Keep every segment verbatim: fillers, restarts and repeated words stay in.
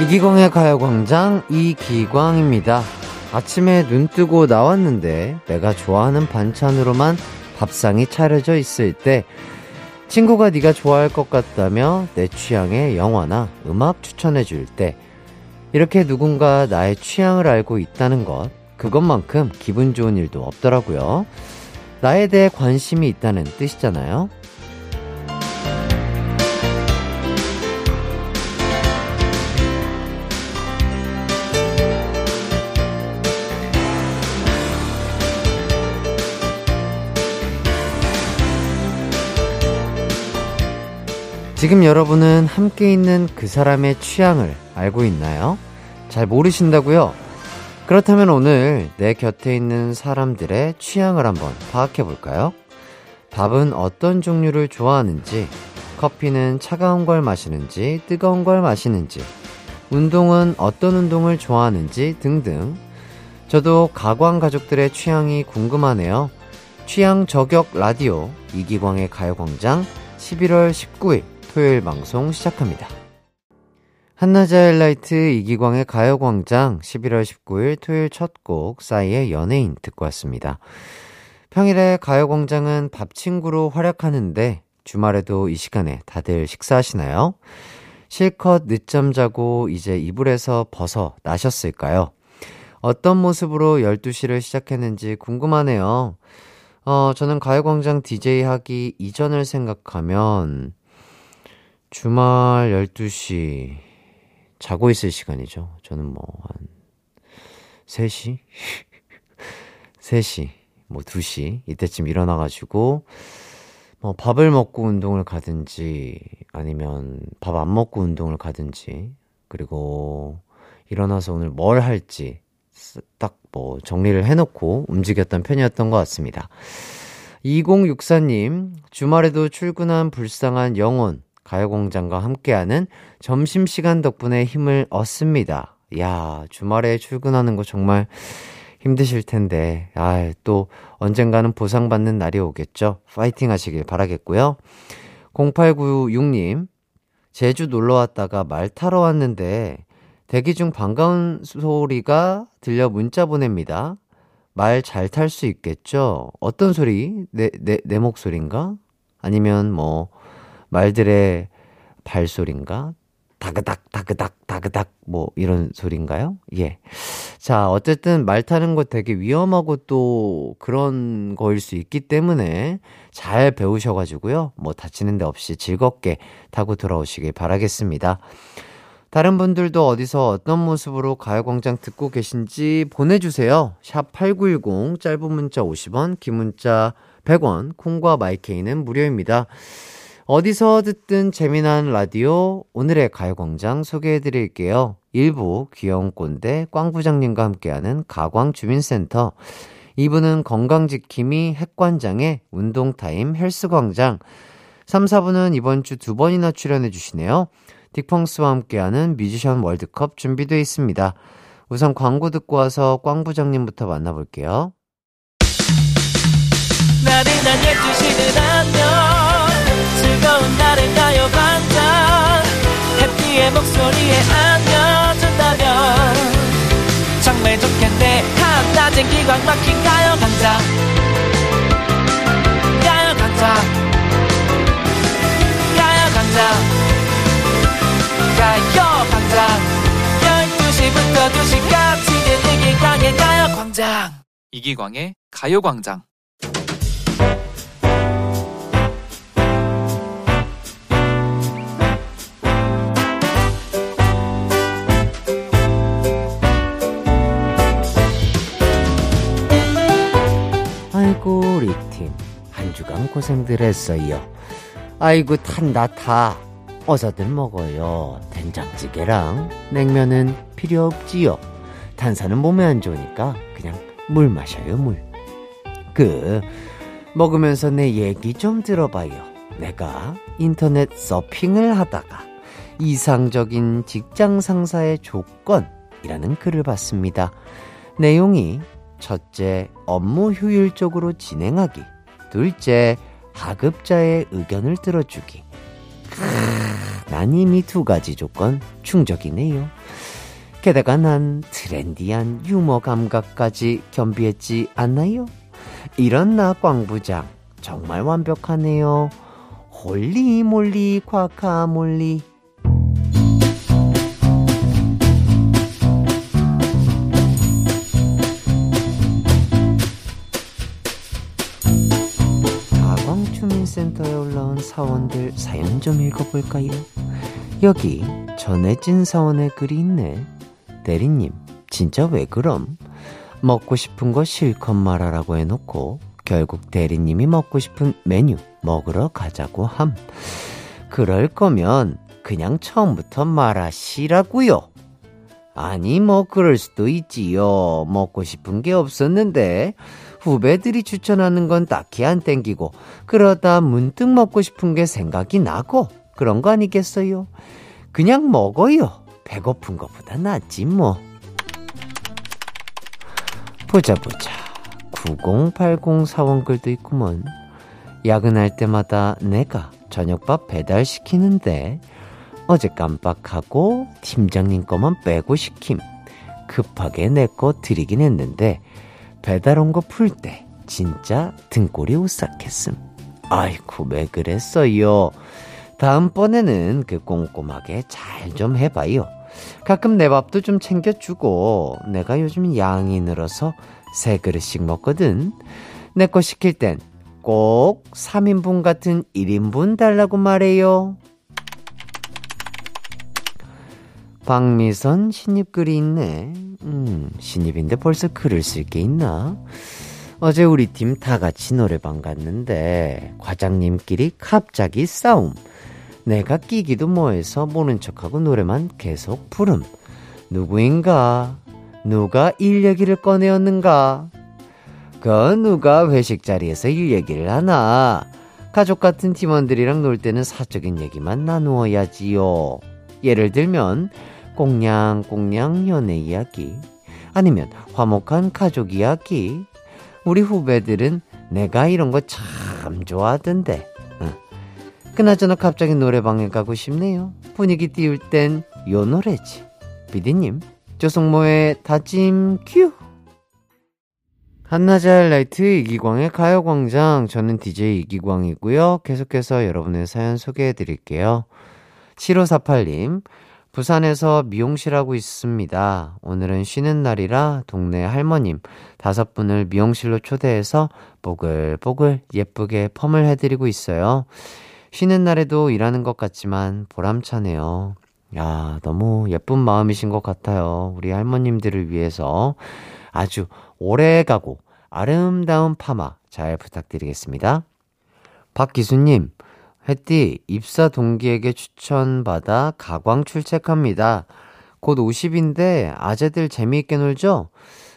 이기광의 가요광장 이기광입니다. 아침에 눈 뜨고 나왔는데 내가 좋아하는 반찬으로만 밥상이 차려져 있을 때 친구가 네가 좋아할 것 같다며 내 취향의 영화나 음악 추천해 줄 때 이렇게 누군가 나의 취향을 알고 있다는 것, 그것만큼 기분 좋은 일도 없더라고요. 나에 대해 관심이 있다는 뜻이잖아요. 지금 여러분은 함께 있는 그 사람의 취향을 알고 있나요? 잘 모르신다고요? 그렇다면 오늘 내 곁에 있는 사람들의 취향을 한번 파악해볼까요? 밥은 어떤 종류를 좋아하는지, 커피는 차가운 걸 마시는지 뜨거운 걸 마시는지, 운동은 어떤 운동을 좋아하는지 등등. 저도 가광 가족들의 취향이 궁금하네요. 취향 저격 라디오 이기광의 가요광장 십일월 십구일 토요일 방송 시작합니다. 한낮의 하이라이트 이기광의 가요광장 십일월 십구일 토요일 첫 곡 싸이의 연예인 듣고 왔습니다. 평일에 가요광장은 밥친구로 활약하는데 주말에도 이 시간에 다들 식사하시나요? 실컷 늦잠 자고 이제 이불에서 벗어나셨을까요? 어떤 모습으로 열두 시를 시작했는지 궁금하네요. 어, 저는 가요광장 디제이 하기 이전을 생각하면 주말 열두 시 자고 있을 시간이죠. 저는 뭐 한 세 시? 세 시, 뭐 두 시 이때쯤 일어나가지고 뭐 밥을 먹고 운동을 가든지 아니면 밥 안 먹고 운동을 가든지, 그리고 일어나서 오늘 뭘 할지 딱 뭐 정리를 해놓고 움직였던 편이었던 것 같습니다. 이공육사 님, 주말에도 출근한 불쌍한 영혼 가요공장과 함께하는 점심시간 덕분에 힘을 얻습니다. 야, 주말에 출근하는 거 정말 힘드실 텐데, 아, 또 언젠가는 보상받는 날이 오겠죠. 파이팅 하시길 바라겠고요. 공팔구육 님, 제주 놀러 왔다가 말 타러 왔는데 대기 중 반가운 소리가 들려 문자 보냅니다. 말 잘 탈 수 있겠죠? 어떤 소리? 내, 내, 내 목소리인가? 아니면 뭐 말들의 발소리인가? 다그닥 다그닥 다그닥 뭐 이런 소리인가요? 예. 자, 어쨌든 말 타는 거 되게 위험하고 또 그런 거일 수 있기 때문에 잘 배우셔가지고요, 뭐 다치는 데 없이 즐겁게 타고 돌아오시길 바라겠습니다. 다른 분들도 어디서 어떤 모습으로 가요광장 듣고 계신지 보내주세요. 샵 팔구일공, 짧은 문자 오십 원, 긴 문자 백 원, 콩과 마이케이는 무료입니다. 어디서 듣든 재미난 라디오, 오늘의 가요광장 소개해드릴게요. 일부 귀여운 꼰대 꽝부장님과 함께하는 가광주민센터, 이 부는 건강지킴이 핵관장의 운동타임 헬스광장, 삼, 사 부는 이번 주 두 번이나 출연해주시네요. 딕펑스와 함께하는 뮤지션 월드컵 준비되어 있습니다. 우선 광고 듣고 와서 꽝 부장님부터 만나볼게요. 나른한 열두 시는 안녕, 즐거운 날의 가요광장, 해피의 목소리에 안겨준다면 정말 좋겠네. 한낮엔 기광 막힌 가요광장, 가요광장, 가요광장, 가요광장, 열두 시부터 두 시까지는 이기광의 가요광장. 이기광의 가요광장. 아이고 우리 팀 한 주간 고생들 했어요. 아이고 탄다 타. 어서들 먹어요. 된장찌개랑 냉면은 필요 없지요. 탄산은 몸에 안 좋으니까 그냥 물 마셔요, 물. 그 먹으면서 내 얘기 좀 들어봐요. 내가 인터넷 서핑을 하다가 이상적인 직장 상사의 조건이라는 글을 봤습니다. 내용이 첫째, 업무 효율적으로 진행하기, 둘째, 하급자의 의견을 들어주기. 나님이 두 가지 조건 충족이네요. 게다가 난 트렌디한 유머 감각까지 겸비했지 않나요? 이런 나 꽝부장 정말 완벽하네요. 홀리몰리 과카몰리. 센터에 올라온 사원들 사연 좀 읽어볼까요? 여기 전해진 사원의 글이 있네. 대리님 진짜 왜 그럼? 먹고 싶은 거 실컷 말하라고 해놓고 결국 대리님이 먹고 싶은 메뉴 먹으러 가자고 함. 그럴 거면 그냥 처음부터 말하시라고요. 아니 뭐 그럴 수도 있지요. 먹고 싶은 게 없었는데 후배들이 추천하는 건 딱히 안 땡기고 그러다 문득 먹고 싶은 게 생각이 나고 그런 거 아니겠어요? 그냥 먹어요. 배고픈 거보다 낫지 뭐. 보자 보자. 구공팔공 사원글도 있구먼. 야근할 때마다 내가 저녁밥 배달시키는데 어제 깜빡하고 팀장님 거만 빼고 시킴. 급하게 내 거 드리긴 했는데 배달 온 거 풀 때 진짜 등골이 오싹했음. 아이고 왜 그랬어요. 다음번에는 그 꼼꼼하게 잘 좀 해봐요. 가끔 내 밥도 좀 챙겨주고 내가 요즘 양이 늘어서 세 그릇씩 먹거든. 내 거 시킬 땐 꼭 삼 인분 같은 일 인분 달라고 말해요. 박미선 신입글이 있네. 음, 신입인데 벌써 글을 쓸 게 있나? 어제 우리 팀 다 같이 노래방 갔는데 과장님끼리 갑자기 싸움. 내가 끼기도 뭐해서 모른 척하고 노래만 계속 부름. 누구인가? 누가 일 얘기를 꺼내었는가? 그 누가 회식 자리에서 일 얘기를 하나? 가족 같은 팀원들이랑 놀 때는 사적인 얘기만 나누어야지요. 예를 들면 꽁냥꽁냥 연애 이야기, 아니면 화목한 가족 이야기. 우리 후배들은 내가 이런 거 참 좋아하던데. 응. 그나저나 갑자기 노래방에 가고 싶네요. 분위기 띄울 땐 요 노래지. 비디님, 조성모의 다짐 큐. 한낮의 하이라이트 이기광의 가요광장. 저는 디제이 이기광이고요. 계속해서 여러분의 사연 소개해드릴게요. 칠오사팔님, 부산에서 미용실하고 있습니다. 오늘은 쉬는 날이라 동네 할머님 다섯 분을 미용실로 초대해서 보글보글 예쁘게 펌을 해드리고 있어요. 쉬는 날에도 일하는 것 같지만 보람차네요. 야, 너무 예쁜 마음이신 것 같아요. 우리 할머님들을 위해서 아주 오래가고 아름다운 파마 잘 부탁드리겠습니다. 박기수님, 햇띠, 입사 동기에게 추천받아 가광 출첵합니다. 곧 오십인데 아재들 재미있게 놀죠?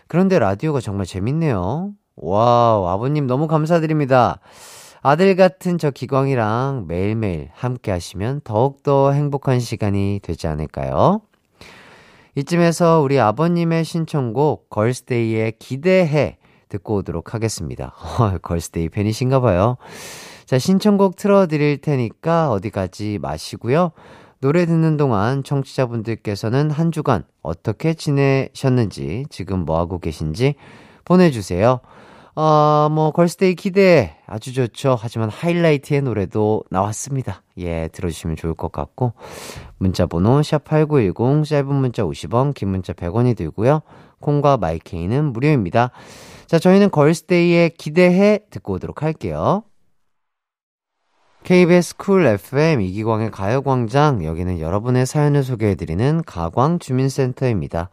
그런데 라디오가 정말 재밌네요. 와우, 아버님 너무 감사드립니다. 아들 같은 저 기광이랑 매일매일 함께 하시면 더욱더 행복한 시간이 되지 않을까요? 이쯤에서 우리 아버님의 신청곡 걸스데이의 기대해 듣고 오도록 하겠습니다. 걸스데이 팬이신가 봐요. 자, 신청곡 틀어드릴 테니까 어디 가지 마시고요. 노래 듣는 동안 청취자분들께서는 한 주간 어떻게 지내셨는지, 지금 뭐하고 계신지 보내주세요. 어, 뭐 걸스데이 기대 아주 좋죠. 하지만 하이라이트의 노래도 나왔습니다. 예, 들어주시면 좋을 것 같고, 문자번호 샵 팔구일공, 짧은 문자 오십 원, 긴 문자 백 원이 들고요. 콩과 마이케이는 무료입니다. 자, 저희는 걸스데이의 기대해 듣고 오도록 할게요. 케이비에스 쿨 에프엠 이기광의 가요광장. 여기는 여러분의 사연을 소개해드리는 가광주민센터입니다.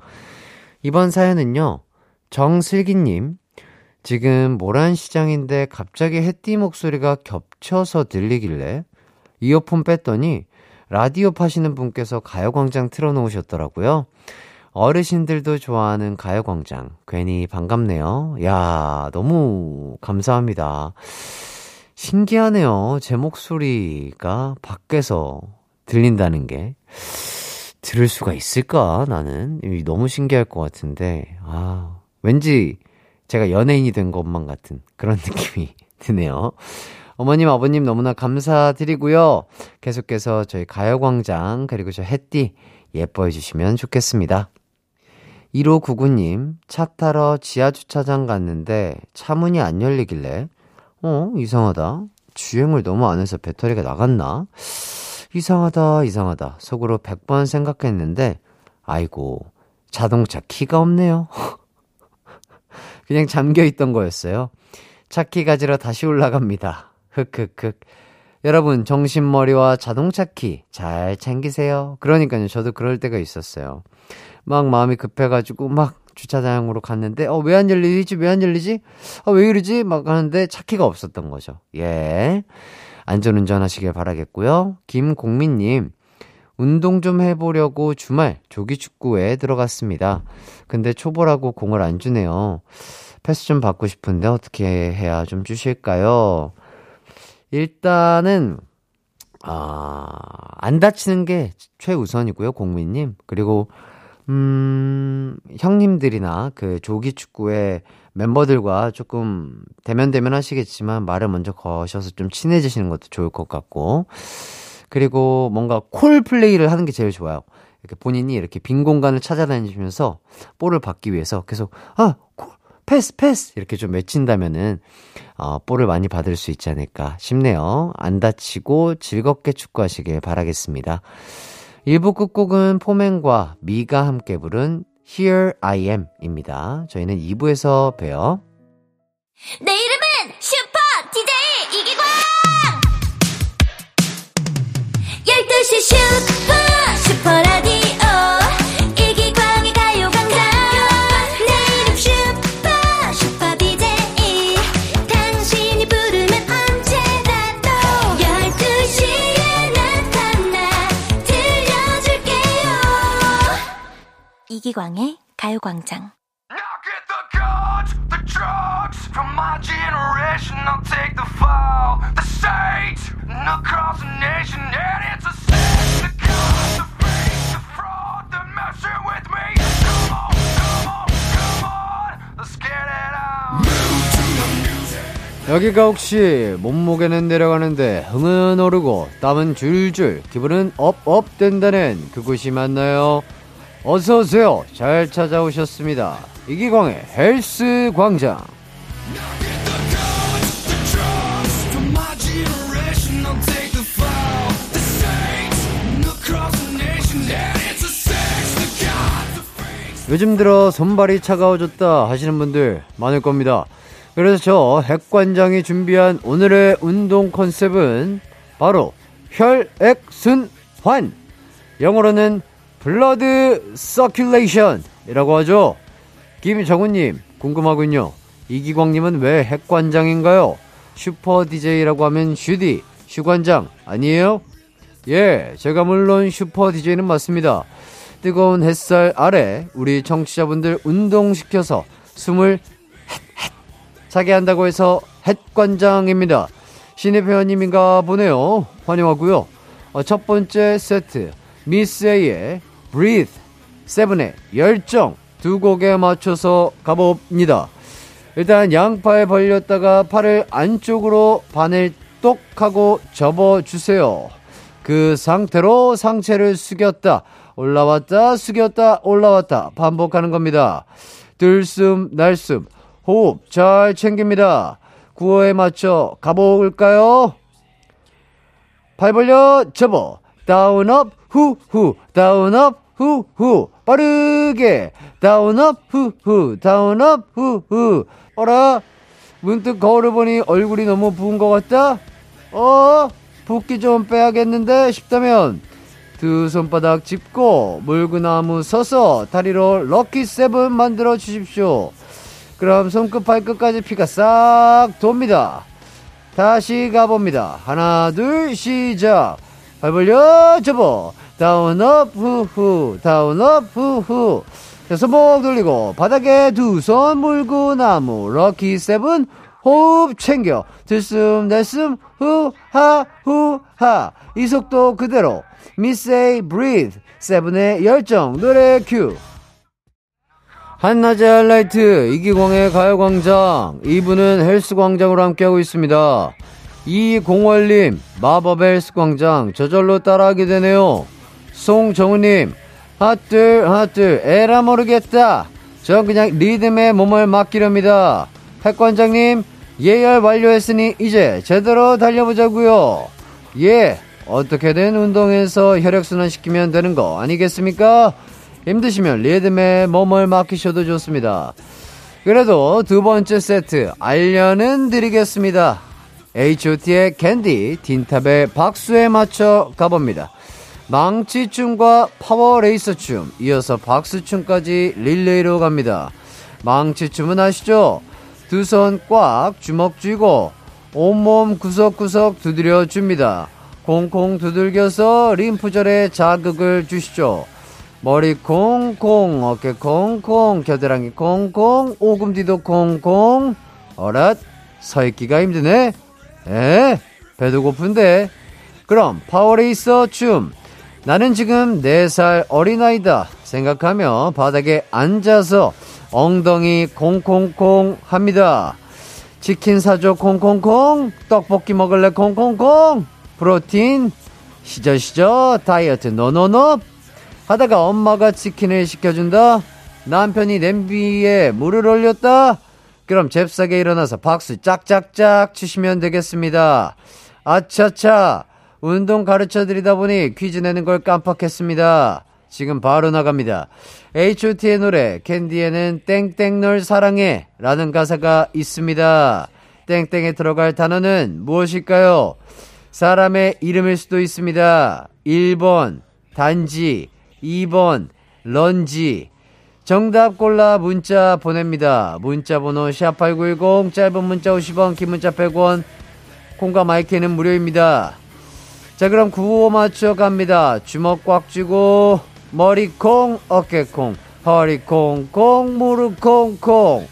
이번 사연은요, 정슬기님, 지금 모란시장인데 갑자기 햇띠 목소리가 겹쳐서 들리길래 이어폰 뺐더니 라디오 파시는 분께서 가요광장 틀어놓으셨더라고요. 어르신들도 좋아하는 가요광장, 괜히 반갑네요. 야, 너무 감사합니다. 신기하네요. 제 목소리가 밖에서 들린다는 게. 들을 수가 있을까, 나는? 너무 신기할 것 같은데. 아, 왠지 제가 연예인이 된 것만 같은 그런 느낌이 드네요. 어머님, 아버님 너무나 감사드리고요. 계속해서 저희 가요광장 그리고 저 햇띠 예뻐해 주시면 좋겠습니다. 일오구구 님, 차 타러 지하주차장 갔는데 차 문이 안 열리길래 어? 이상하다. 주행을 너무 안 해서 배터리가 나갔나? 이상하다, 이상하다. 속으로 백 번 생각했는데 아이고, 자동차 키가 없네요. 그냥 잠겨있던 거였어요. 차 키 가지러 다시 올라갑니다. 흑흑흑. 여러분, 정신머리와 자동차 키 잘 챙기세요. 그러니까요, 저도 그럴 때가 있었어요. 막 마음이 급해가지고 막 주차장으로 갔는데 어, 왜 안 열리지? 왜 안 열리지? 어, 왜 이러지? 막 하는데 차 키가 없었던 거죠. 예, 안전운전 하시길 바라겠고요. 김공민님, 운동 좀 해보려고 주말 조기축구에 들어갔습니다. 근데 초보라고 공을 안 주네요. 패스 좀 받고 싶은데 어떻게 해야 좀 주실까요? 일단은 아, 안 다치는 게 최우선이고요, 공민님. 그리고 음, 형님들이나 그 조기축구의 멤버들과 조금 대면대면 하시겠지만 말을 먼저 거셔서 좀 친해지시는 것도 좋을 것 같고, 그리고 뭔가 콜 플레이를 하는 게 제일 좋아요. 이렇게 본인이 이렇게 빈 공간을 찾아다니시면서 볼을 받기 위해서 계속 아, 콜, 패스, 패스 이렇게 좀 외친다면은 어, 볼을 많이 받을 수 있지 않을까 싶네요. 안 다치고 즐겁게 축구하시길 바라겠습니다. 일부 끝곡은 포맨과 미가 함께 부른 Here I Am 입니다. 저희는 이 부에서 봬요. 내 이름은 슈퍼 디제이 이기광! 열두 시 슈퍼 슈퍼라디오 이기광의 가요광장. 내 이름 슈퍼 슈퍼 디제이, 당신이 부르면 언제나 또 열두 시에 나타나 들려줄게요. 이기광의 가요광장. From my generation, I'll take the fall. The state, no cross the nation, and it's a sin. The curse, the fate, the fraud, the mercy with me. Come on, come on, come on, let's get it out. Move to the music. 여기가 혹시 몸무게는 내려가는데 흥은 오르고 땀은 줄줄, 기분은 업업 된다는 그곳이 맞나요? 어서 오세요. 잘 찾아오셨습니다. 이기광의 헬스 광장. 요즘 들어 손발이 차가워졌다 하시는 분들 많을 겁니다. 그래서 저 핵관장이 준비한 오늘의 운동 컨셉은 바로 혈액순환, 영어로는 블러드 서큘레이션이라고 하죠. 김정훈님, 궁금하군요. 이기광님은 왜 핵관장인가요? 슈퍼 디제이라고 하면 슈디, 슈관장 아니에요? 예, 제가 물론 슈퍼 디제이는 맞습니다. 뜨거운 햇살 아래 우리 청취자분들 운동시켜서 숨을 햇, 햇 차게 한다고 해서 핵관장입니다. 신입 회원님인가 보네요. 환영하고요. 어, 첫 번째 세트, 미스 A의 Breathe, 세븐의 열정 두 곡에 맞춰서 가봅니다. 일단 양팔 벌렸다가 팔을 안쪽으로 바늘 똑 하고 접어주세요. 그 상태로 상체를 숙였다 올라왔다 숙였다 올라왔다 반복하는 겁니다. 들숨 날숨 호흡 잘 챙깁니다. 구호에 맞춰 가볼까요? 팔 벌려 접어 다운업 후후 다운업 후후 빠르게 다운업 후후 다운업 후후. 어라, 문득 거울을 보니 얼굴이 너무 부은 것 같다? 어? 붓기 좀 빼야겠는데 싶다면 두 손바닥 짚고 물구나무 서서 다리로 럭키 세븐 만들어 주십시오. 그럼 손끝 발끝까지 피가 싹 돕니다. 다시 가봅니다. 하나 둘 시작. 발 벌려 접어 다운업 후후 다운업 후후. 손목 돌리고 바닥에 두 손 물고 나무 럭키 세븐 호흡 챙겨 들숨 날숨 후하 후하. 이 속도 그대로 미스 A 브리드 세븐의 열정 노래 큐. 한낮의 하이라이트 이기광의 가요광장 이 부는 헬스광장으로 함께하고 있습니다. 이공월님 마법의 헬스광장 저절로 따라하게 되네요. 송정우님 핫들 핫들 에라 모르겠다. 전 그냥 리듬에 몸을 맡기렵니다. 백관장님 예열 완료했으니 이제 제대로 달려보자고요. 예, 어떻게든 운동해서 혈액순환 시키면 되는 거 아니겠습니까? 힘드시면 리듬에 몸을 맡기셔도 좋습니다. 그래도 두 번째 세트 알려는 드리겠습니다. 에이치 오.T의 캔디, 딘탑의 박수에 맞춰 가봅니다. 망치춤과 파워레이서춤, 이어서 박수춤까지 릴레이로 갑니다. 망치춤은 아시죠? 두 손 꽉 주먹 쥐고 온몸 구석구석 두드려 줍니다. 콩콩 두들겨서 림프절에 자극을 주시죠. 머리 콩콩, 어깨 콩콩, 겨드랑이 콩콩, 오금뒤도 콩콩. 어라, 서있기가 힘드네. 에? 배도 고픈데. 그럼 파워레이서 춤. 나는 지금 네 살 어린아이다 생각하며 바닥에 앉아서 엉덩이 콩콩콩 합니다. 치킨 사줘 콩콩콩, 떡볶이 먹을래 콩콩콩, 프로틴 시저시저 다이어트 노노노 하다가 엄마가 치킨을 시켜준다. 남편이 냄비에 물을 올렸다. 그럼 잽싸게 일어나서 박수 짝짝짝 치시면 되겠습니다. 아차차, 운동 가르쳐드리다 보니 퀴즈 내는 걸 깜빡했습니다. 지금 바로 나갑니다. 에이치 오.T의 노래 캔디에는 땡땡 널 사랑해 라는 가사가 있습니다. 땡땡에 들어갈 단어는 무엇일까요? 사람의 이름일 수도 있습니다. 일 번 단지, 이 번 런지. 정답 골라 문자 보냅니다. 문자 번호 샵팔구일공, 짧은 문자 오십 원, 긴 문자 백 원, 콩과 마이크는 무료입니다. 자, 그럼 구호 맞춰갑니다. 주먹 꽉 쥐고 머리 콩, 어깨 콩, 허리 콩, 콩, 무릎 콩, 콩,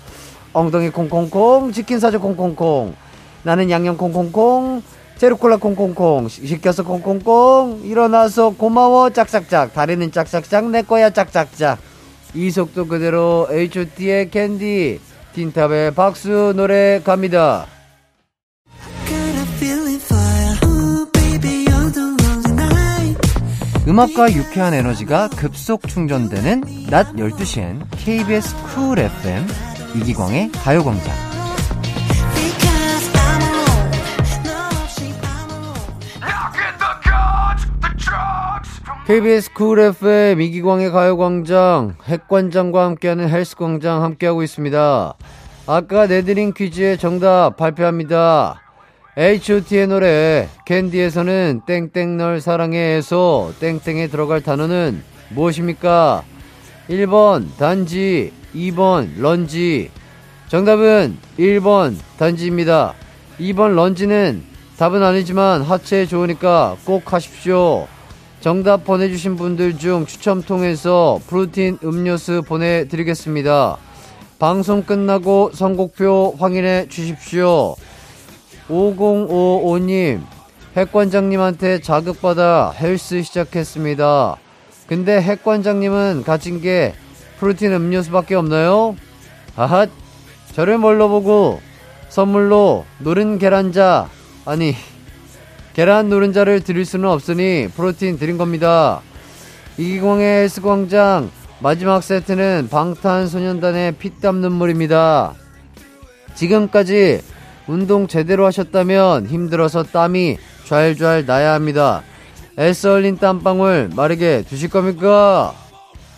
엉덩이 콩, 콩, 콩, 치킨 사줘 콩, 콩, 콩, 나는 양념 콩, 콩, 콩, 제로콜라 콩콩콩, 시켜서 콩콩콩, 일어나서 고마워 짝짝짝, 다리는 짝짝짝, 내 거야 짝짝짝. 이 속도 그대로 에이치 오.T의 캔디, 틴탑의 박수 노래 갑니다. 음악과 유쾌한 에너지가 급속 충전되는 낮 열두 시엔 케이비에스 쿨 에프엠 이기광의 가요광장. 케이비에스 쿨 에프엠 이기광의 가요광장, 핵관장과 함께하는 헬스광장 함께하고 있습니다. 아까 내드린 퀴즈의 정답 발표합니다. 에이치 오.T의 노래 캔디에서는 땡땡 널 사랑해에서 땡땡에 들어갈 단어는 무엇입니까? 일 번 단지, 이 번 런지. 정답은 일 번 단지입니다. 이 번 런지는 답은 아니지만 하체에 좋으니까 꼭 하십시오. 정답 보내주신 분들 중 추첨 통해서 프로틴 음료수 보내드리겠습니다. 방송 끝나고 선곡표 확인해 주십시오. 오공오오님 핵관장님한테 자극받아 헬스 시작했습니다. 근데 핵관장님은 가진 게 프로틴 음료수밖에 없나요? 아핫, 저를 뭘로 보고 선물로 노른 계란자, 아니 계란 노른자를 드릴 수는 없으니 프로틴 드린 겁니다. 이기광의 헬스광장 마지막 세트는 방탄소년단의 피땀 눈물입니다. 지금까지 운동 제대로 하셨다면 힘들어서 땀이 좔좔 나야 합니다. 애써 흘린 땀방울 마르게 두실 겁니까?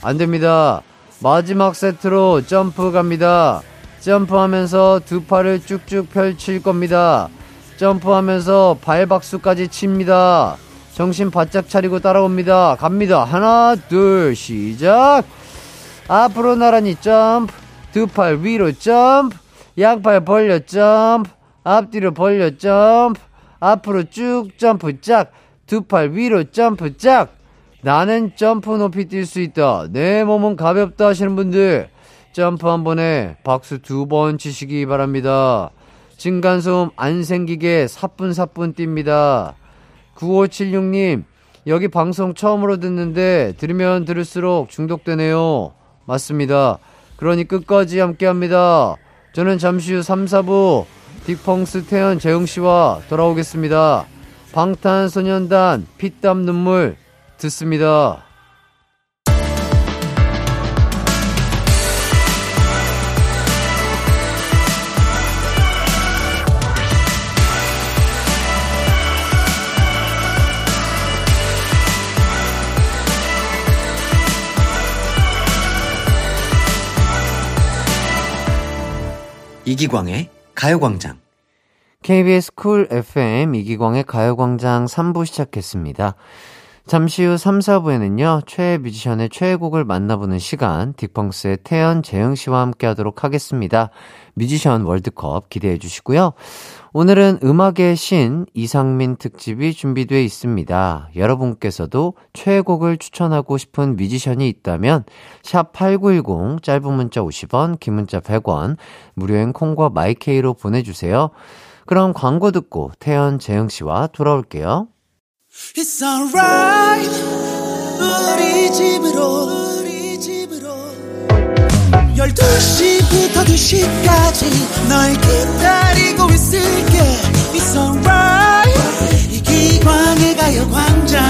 안 됩니다. 마지막 세트로 점프 갑니다. 점프하면서 두 팔을 쭉쭉 펼칠 겁니다. 점프하면서 발박수까지 칩니다. 정신 바짝 차리고 따라옵니다. 갑니다. 하나, 둘, 시작. 앞으로 나란히 점프, 두 팔 위로 점프, 양팔 벌려 점프, 앞뒤로 벌려 점프, 앞으로 쭉 점프 짝, 두 팔 위로 점프 짝. 나는 점프 높이 뛸 수 있다, 내 몸은 가볍다 하시는 분들 점프 한 번에 박수 두 번 치시기 바랍니다. 진간소음 안 생기게 사뿐사뿐 뜁니다. 구오칠육님 여기 방송 처음으로 듣는데 들으면 들을수록 중독되네요. 맞습니다. 그러니 끝까지 함께합니다. 저는 잠시 후 삼, 사부 딕펑스 태연 재영씨와 돌아오겠습니다. 방탄소년단 피땀 눈물 듣습니다. 이기광의 가요광장 케이비에스 쿨 에프엠 이기광의 가요광장 삼 부 시작했습니다. 잠시 후 삼, 사 부에는요. 최애 뮤지션의 최애곡을 만나보는 시간 딕펑스의 태연, 재영씨와 함께 하도록 하겠습니다. 뮤지션 월드컵 기대해 주시고요. 오늘은 음악의 신 이상민 특집이 준비되어 있습니다. 여러분께서도 최애곡을 추천하고 싶은 뮤지션이 있다면 샵 팔구일공 짧은 문자 오십 원, 긴 문자 백 원, 무료인 콩과 마이케이로 보내주세요. 그럼 광고 듣고 태연, 재영씨와 돌아올게요. It's alright. 우리 집으로. 우리 집으로. 열두 시부터 두 시까지 널 기다리고 있을게. It's alright. 이기광의 가요광장.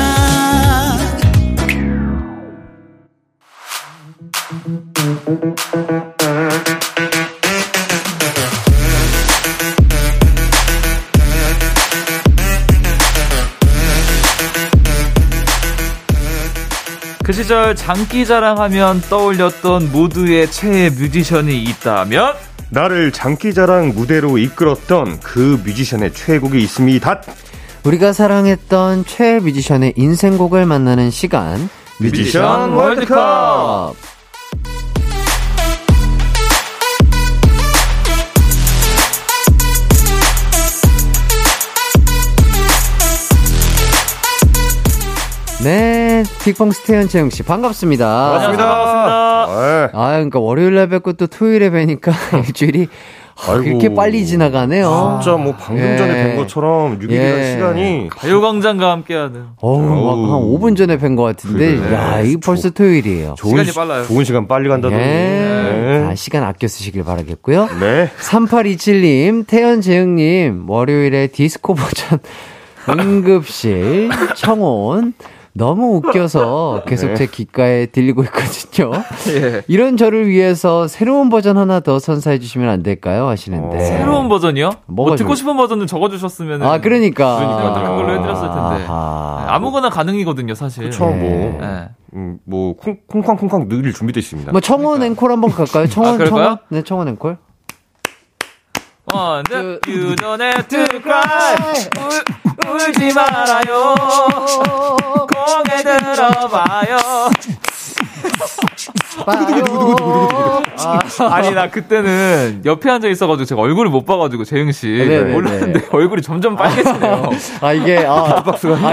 그 시절 장기자랑하면 떠올렸던 모두의 최애 뮤지션이 있다면 나를 장기자랑 무대로 이끌었던 그 뮤지션의 최애곡이 있습니다. 우리가 사랑했던 최애 뮤지션의 인생곡을 만나는 시간 뮤지션 월드컵. 네, 딕펑스 태연 재영씨 반갑습니다. 반갑습니다. 반갑습니다. 아, 그러니까 월요일에 뵙고 또 토요일에 뵈니까 일주일이 아이고, 이렇게 빨리 지나가네요. 진짜 뭐 방금 예. 전에 뵌 것처럼 육 일이라는 예. 시간이 가요광장과 함께하는 어우, 막 한 오 분 전에 뵌 것 같은데 그래. 야, 이게 벌써 조, 토요일이에요. 좋은, 시간이 빨라요. 좋은 시간 빨리 간다더니 예. 네. 아, 시간 아껴 쓰시길 바라겠고요. 네. 삼팔이칠 님 태연 재영님 월요일에 디스코 버전 응급실 청혼 너무 웃겨서 계속 제 귓가에 들리고 있거든요. 예. 이런 저를 위해서 새로운 버전 하나 더 선사해 주시면 안 될까요? 하시는데. 어, 새로운 버전이요? 뭐 듣고 좀... 싶은 버전을 적어주셨으면. 아, 그러니까. 그러니까 다른 걸로 해드렸을 텐데. 아하. 아무거나 가능이거든요, 사실. 그렇죠, 네. 뭐. 네. 음, 뭐, 콩, 콩쾅콩쾅 늘 준비되어 있습니다. 뭐, 청원 그러니까. 앵콜 한번 갈까요? 청원, 아, 청원? 네, 청원 앵콜. One, two, you don't have to cry. 울, 울지 말아요. 고개 들어봐요. 아, 아니 나 그때는 옆에 앉아 있어가지고 제가 얼굴을 못 봐가지고 재영 씨 네네네. 몰랐는데 얼굴이 점점 빨개지네요. 아 이게 아, 아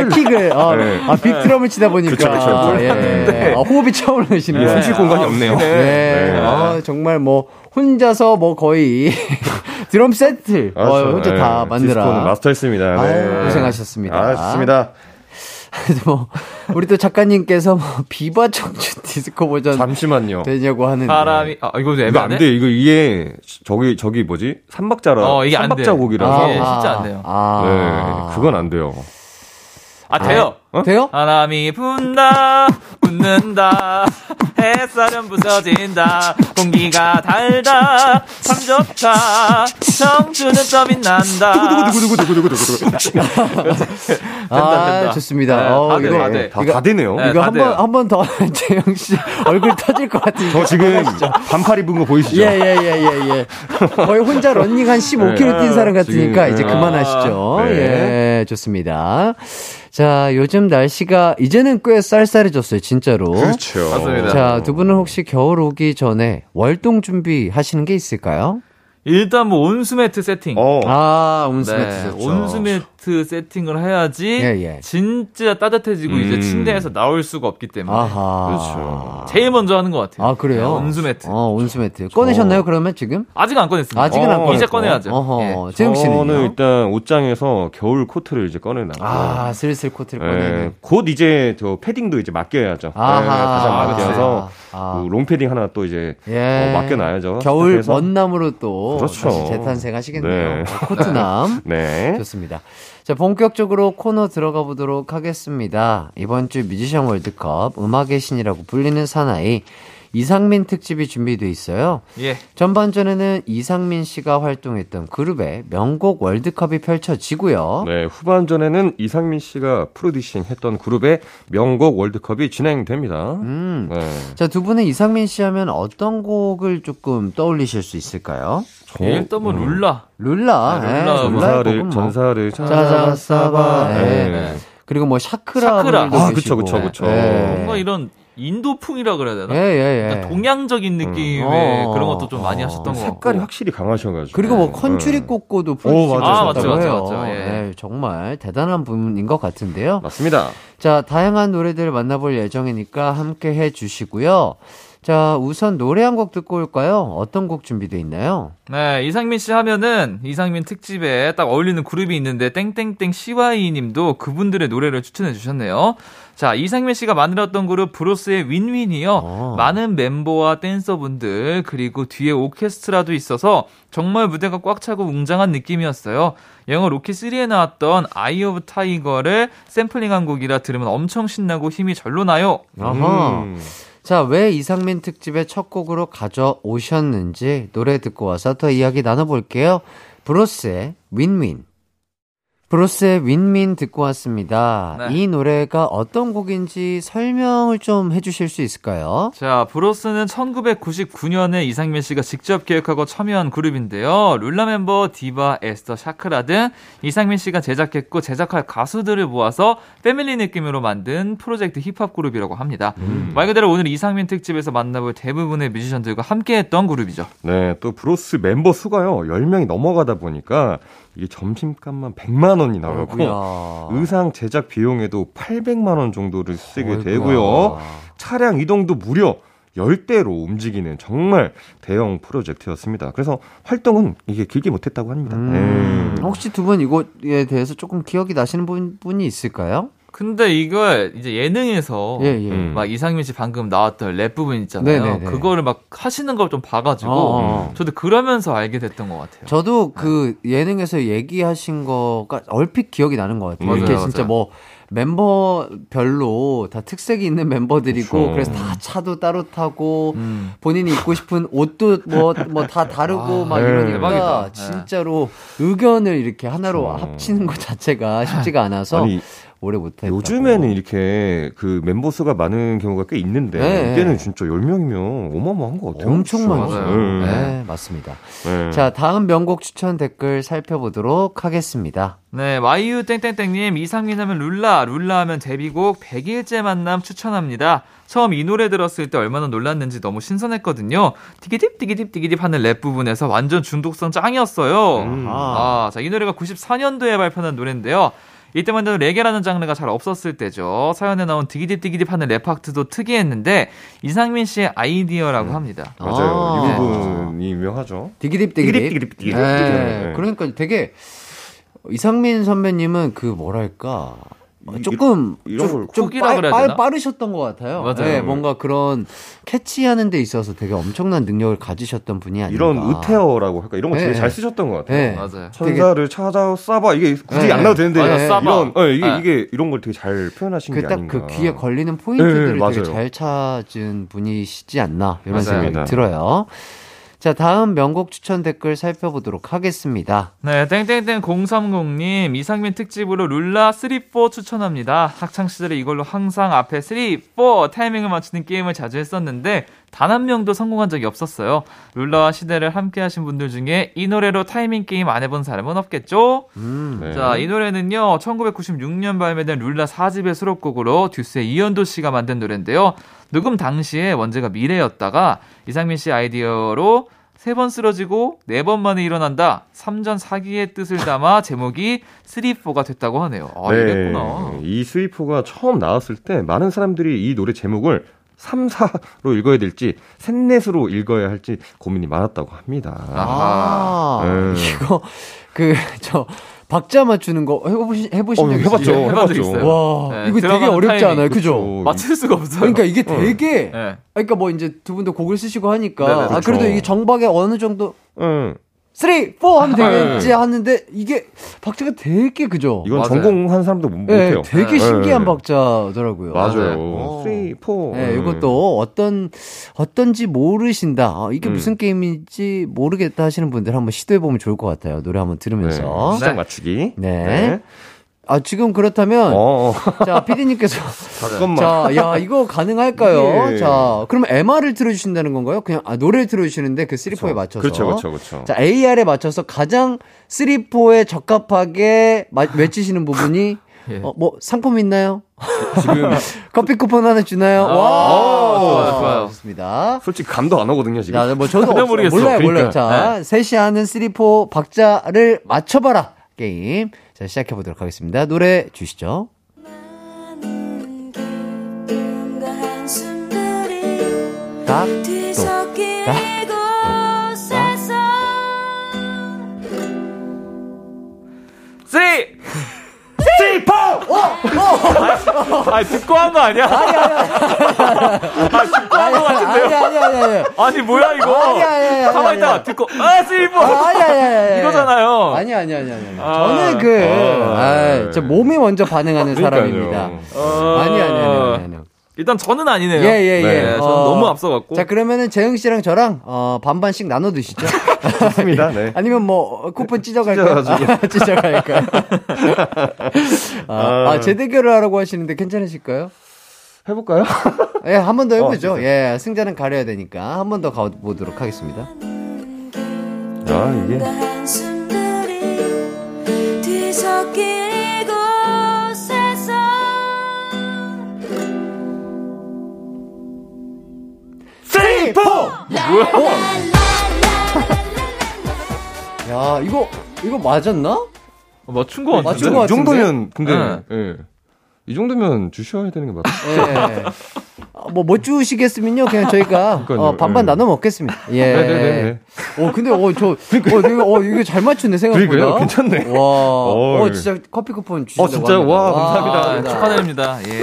킥을 아, 네. 아 빅드럼을 치다 보니까 그쵸, 그쵸. 몰랐는데 예. 아, 호흡이 차오르시는 네. 숨쉴 공간이 아, 없네요. 네. 네. 네. 아, 정말 뭐 혼자서 뭐 거의 드럼 세트 아, 어, 혼자 네. 다 만들어 마스터했습니다. 네. 아유, 고생하셨습니다. 아, 좋습니다. 뭐 우리 또 작가님께서 뭐 비바 청춘 디스코 버전 잠시만요 되냐고 하는데 사람이 아 이거 좀 애매하네? 이거 안 돼 이거 이게 저기 저기 뭐지 삼박자라 어, 이게 삼박자 안 곡이라서 아, 예, 진짜 안 돼요. 아. 네 그건 안 돼요. 아 돼요. 아, 어? 돼요? 바람이 분다 웃는다 햇살은 부서진다 공기가 달다 참 좋다 청춘은 떠민난다 아 좋습니다. 어, 네, 이거 다, 네. 다, 다 되네요. 네, 이거 한 번 한 번 더 재영 씨 얼굴 터질 것 같은데 저 지금 반팔 입은 거 보이시죠? 예예예예 예, 예, 예. 거의 혼자 러닝 한 십오 킬로미터 뛴 사람 같으니까 이제 그만하시죠. 아, 네. 예 좋습니다. 자, 요즘 날씨가 이제는 꽤 쌀쌀해졌어요, 진짜로. 그렇죠. 맞습니다. 자, 두 분은 혹시 겨울 오기 전에 월동 준비 하시는 게 있을까요? 일단 뭐 온수매트 세팅. 어. 아, 온수매트. 네, 온수매트 히트 세팅을 해야지 예, 예. 진짜 따뜻해지고 음. 이제 침대에서 나올 수가 없기 때문에. 아하. 그렇죠. 제일 먼저 하는 것 같아요. 아, 그래요? 온수 매트. 아, 온수 매트. 꺼내셨나요, 그러면 지금? 아직 안 꺼냈습니다. 아직은 어, 안 꺼냈어요. 이제 꺼내야죠. 예. 재영 씨는요? 저는 일단 옷장에서 겨울 코트를 이제 꺼내놨고. 아, 슬슬 코트를 꺼내. 곧 이제 저 패딩도 이제 맡겨야죠. 아하. 가장 맡겨서 아. 그 롱패딩 하나 또 이제 예. 어, 맡겨놔야죠. 겨울 원남으로 또 그렇죠. 다시 재탄생하시겠네요. 네. 코트남. 네. 좋습니다. 자, 본격적으로 코너 들어가 보도록 하겠습니다. 이번 주 뮤지션 월드컵 음악의 신이라고 불리는 사나이 이상민 특집이 준비되어 있어요. 예. 전반전에는 이상민 씨가 활동했던 그룹의 명곡 월드컵이 펼쳐지고요. 네, 후반전에는 이상민 씨가 프로듀싱했던 그룹의 명곡 월드컵이 진행됩니다. 음. 네. 자, 두 분은 이상민 씨 하면 어떤 곡을 조금 떠올리실 수 있을까요? 일단 뭐 음. 룰라, 룰라, 네, 룰라, 네, 전사를, 뭐. 전사를 찾아봤사봐. 네. 네. 네. 그리고 뭐 샤크라, 샤크라. 아, 그쵸, 그쵸, 그쵸. 네. 뭔가 이런. 인도풍이라 그래야 되나? 예, 예, 예. 그러니까 동양적인 느낌의 음. 그런 것도 좀 많이 하셨던 것 같고. 색깔이 확실히 강하셔가지고. 그리고 뭐 컨츄리꼬꼬도 프로듀싱 하셨다고 해요. 맞죠, 맞죠. 예. 네, 정말 대단한 분인 것 같은데요. 맞습니다. 자, 다양한 노래들 만나볼 예정이니까 함께 해주시고요. 자, 우선 노래 한 곡 듣고 올까요? 어떤 곡 준비되어 있나요? 네, 이상민 씨 하면은 이상민 특집에 딱 어울리는 그룹이 있는데 땡땡땡 씨와이 님도 그분들의 노래를 추천해 주셨네요. 자, 이상민 씨가 만들었던 그룹 브로스의 윈윈이요. 오. 많은 멤버와 댄서분들 그리고 뒤에 오케스트라도 있어서 정말 무대가 꽉 차고 웅장한 느낌이었어요. 영화 로키 쓰리에 나왔던 아이 오브 타이거를 샘플링한 곡이라 들으면 엄청 신나고 힘이 절로 나요. 아하. 음. 자, 왜 이상민 특집의 첫 곡으로 가져오셨는지 노래 듣고 와서 더 이야기 나눠볼게요. 브로스의 윈윈. 브로스의 윈윈 듣고 왔습니다. 네. 이 노래가 어떤 곡인지 설명을 좀 해주실 수 있을까요? 자, 브로스는 천구백구십구 년에 이상민 씨가 직접 기획하고 참여한 그룹인데요. 룰라 멤버, 디바, 에스터, 샤크라 등 이상민 씨가 제작했고 제작할 가수들을 모아서 패밀리 느낌으로 만든 프로젝트 힙합 그룹이라고 합니다. 음. 말 그대로 오늘 이상민 특집에서 만나볼 대부분의 뮤지션들과 함께했던 그룹이죠. 네, 또 브로스 멤버 수가요 열 명이 넘어가다 보니까 이게 점심값만 백만 원이 나오고 어이구야. 의상 제작 비용에도 팔백만 원 정도를 쓰게 어이구야. 되고요. 차량 이동도 무려 열 대로 움직이는 정말 대형 프로젝트였습니다. 그래서 활동은 이게 길게 못했다고 합니다. 음. 혹시 두 분 이거에 대해서 조금 기억이 나시는 분이 있을까요? 근데 이걸 이제 예능에서 예, 예. 막 이상민 씨 방금 나왔던 랩 부분 있잖아요. 네네네. 그거를 막 하시는 걸 좀 봐가지고 아, 아. 저도 그러면서 알게 됐던 것 같아요. 저도 그 예능에서 얘기하신 거가 얼핏 기억이 나는 것 같아요. 맞아요, 이렇게 진짜 맞아요. 뭐 멤버별로 다 특색이 있는 멤버들이고 그쵸. 그래서 다 차도 따로 타고 음. 본인이 입고 싶은 옷도 뭐 뭐 다 다르고 아, 막 네, 이러니까 대박이다. 진짜로 네. 의견을 이렇게 하나로 그쵸. 합치는 것 자체가 쉽지가 않아서 아니, 오래 못했다. 요즘에는 이렇게 그 멤버 수가 많은 경우가 꽤 있는데 네. 이때는 진짜 열 명이면 어마어마한 것 같아요. 엄청 많아요. 네. 네, 맞습니다. 네. 자, 다음 명곡 추천 댓글 살펴보도록 하겠습니다. 네, 와이유땡땡땡님 이상민 하면 룰라, 룰라 하면 데뷔곡 백 일째 만남 추천합니다. 처음 이 노래 들었을 때 얼마나 놀랐는지 너무 신선했거든요. 디기딥 디기딥 디기딥 하는 랩 부분에서 완전 중독성 짱이었어요. 음. 아, 자, 이 노래가 구십사 년도에 발표한 노래인데요. 이때만 해도 레게라는 장르가 잘 없었을 때죠. 사연에 나온 디기딥디기딥 하는 랩 파트도 특이했는데 이상민 씨의 아이디어라고 합니다. 음. 맞아요. 아~ 이 부분이 유명하죠. 디기딥디기딥. 디기딥. 네. 그러니까 되게 되게 이상민 선배님은 그 뭐랄까 조금 좀, 좀 빠, 빠, 빠르셨던 것 같아요. 맞아요. 네, 뭔가 그런 캐치하는 데 있어서 되게 엄청난 능력을 가지셨던 분이 아닌가. 이런 의태어라고 할까 이런 거 되게 네, 잘 쓰셨던 것 같아요. 네. 맞아요. 천사를 되게... 찾아 싸봐 이게 굳이 네, 안 나도 되는데 맞아, 이런, 이런 어, 이게 네. 이게 이런 걸 되게 잘 표현하신 게 아닌가. 그 딱 그 귀에 걸리는 포인트들을 네, 되게 잘 찾은 분이시지 않나 이런 생각이 들어요. 자, 다음 명곡 추천 댓글 살펴보도록 하겠습니다. 네, 땡땡땡 공삼공님 이상민 특집으로 룰라 삼 사 추천합니다. 학창시절에 이걸로 항상 앞에 삼 사 타이밍을 맞추는 게임을 자주 했었는데 단 한 명도 성공한 적이 없었어요. 룰라와 시대를 함께 하신 분들 중에 이 노래로 타이밍 게임 안 해본 사람은 없겠죠? 음, 네. 자, 이 노래는요 천구백구십육 년 발매된 룰라 사 집의 수록곡으로 듀스의 이현도 씨가 만든 노래인데요. 녹음 당시에 원제가 미래였다가 이상민 씨 아이디어로 세 번 쓰러지고 네 번 만에 일어난다. 삼전 사기의 뜻을 담아 제목이 쓰리포가 됐다고 하네요. 아, 네, 이랬구나. 이 쓰리포가 처음 나왔을 때 많은 사람들이 이 노래 제목을 삼, 사로 읽어야 될지 셋넷으로 읽어야 할지 고민이 많았다고 합니다. 아, 음. 이거 그 저 박자 맞추는 거 해보신 해보신 어, 적 해봤죠? 있어요? 해봤죠. 해봤죠. 와, 네, 이거 되게 어렵지 타이밍. 않아요, 그죠? 맞출 수가 없어요. 그러니까 이게 되게, 네. 그러니까 뭐 이제 두 분도 곡을 쓰시고 하니까, 네네, 그렇죠. 아 그래도 이게 정박에 어느 정도. 응. 쓰리, 포 하면 되겠지 하는데 이게 박자가 되게 그죠? 이건 맞아요. 전공한 사람도 못 네, 해요. 되게 신기한 네. 박자더라고요. 맞아요. 어. 쓰리, 포 네, 이것도 어떤 어떤지 모르신다. 아, 이게 음. 무슨 게임인지 모르겠다 하시는 분들 한번 시도해 보면 좋을 것 같아요. 노래 한번 들으면서 네. 시작 맞추기. 네. 네. 아 지금 그렇다면 어어. 자 피디님께서 잠깐만 자, 야 이거 가능할까요? 예. 자 그럼 엠알을 틀어주신다는 건가요? 그냥 아, 노래를 틀어주시는데 그 쓰리포에 맞춰서 그렇죠 그렇죠 그렇죠. 자 에이알에 맞춰서 가장 쓰리포에 적합하게 마, 외치시는 부분이 예. 어, 뭐 상품 있나요? 지금 커피 쿠폰 하나 주나요? 아, 와 좋아요 좋아요 좋습니다. 솔직히 감도 안 오거든요 지금. 야, 뭐 저도 없어요. 모르겠어. 몰라요 그러니까. 몰라요. 자 네. 셋이 하는 쓰리포 박자를 맞춰봐라 게임. 자, 시작해보도록 하겠습니다. 노래 주시죠. 딱, 또, 딱, 쓰리! 쓰리, 포! 오! 오! 아니, 듣고 한 거 아니야? 아니, 아니, 아니. 아, 듣고 한 거 같은데요? 아니, 아니, 아니. 아니, 뭐야, 이거? 아니, 아니, 아니. 가만히 있다가 듣고, 아, 쓰리, 포! 아니, 아니, 아니. 이거잖아요. 아니, 아니, 아니, 아니. 저는 그, 아, 저 몸이 먼저 반응하는 사람입니다. 아니, 아니, 아니, 아니. 일단 저는 아니네요. 예, 예, 예. 네, 저는 어, 너무 앞서갔고. 자, 그러면은 재흥 씨랑 저랑, 어, 반반씩 나눠 드시죠. 좋습니다, 네. 아니면 뭐, 쿠폰 찢어갈까요? 찢어가지고. 찢어갈까요? 아, 아, 아, 재대결을 하라고 하시는데 괜찮으실까요? 해볼까요? 예, 한 번 더 해보죠. 어, 예, 승자는 가려야 되니까. 한 번 더 가보도록 하겠습니다. 아, 이게. 쓰리, 포! 야, 이거, 이거 맞았나? 아, 맞춘 거 맞춘 거 같은데? 이 정도면, 근데, 예. 네. 네. 이 정도면 주셔야 되는 게 맞아요. 네. 아, 뭐, 못 주시겠으면요, 그냥 저희가 어, 반반 네. 나눠 먹겠습니다. 예. 네네네. 어, 근데, 어, 저, 그러니까. 어, 내가, 어, 이거 잘 맞추네, 생각보다. 그러니까요, 괜찮네. 와. 어, 어 진짜 커피쿠폰 주시죠. 어, 진짜? 와, 감사합니다. 축하드립니다. 예.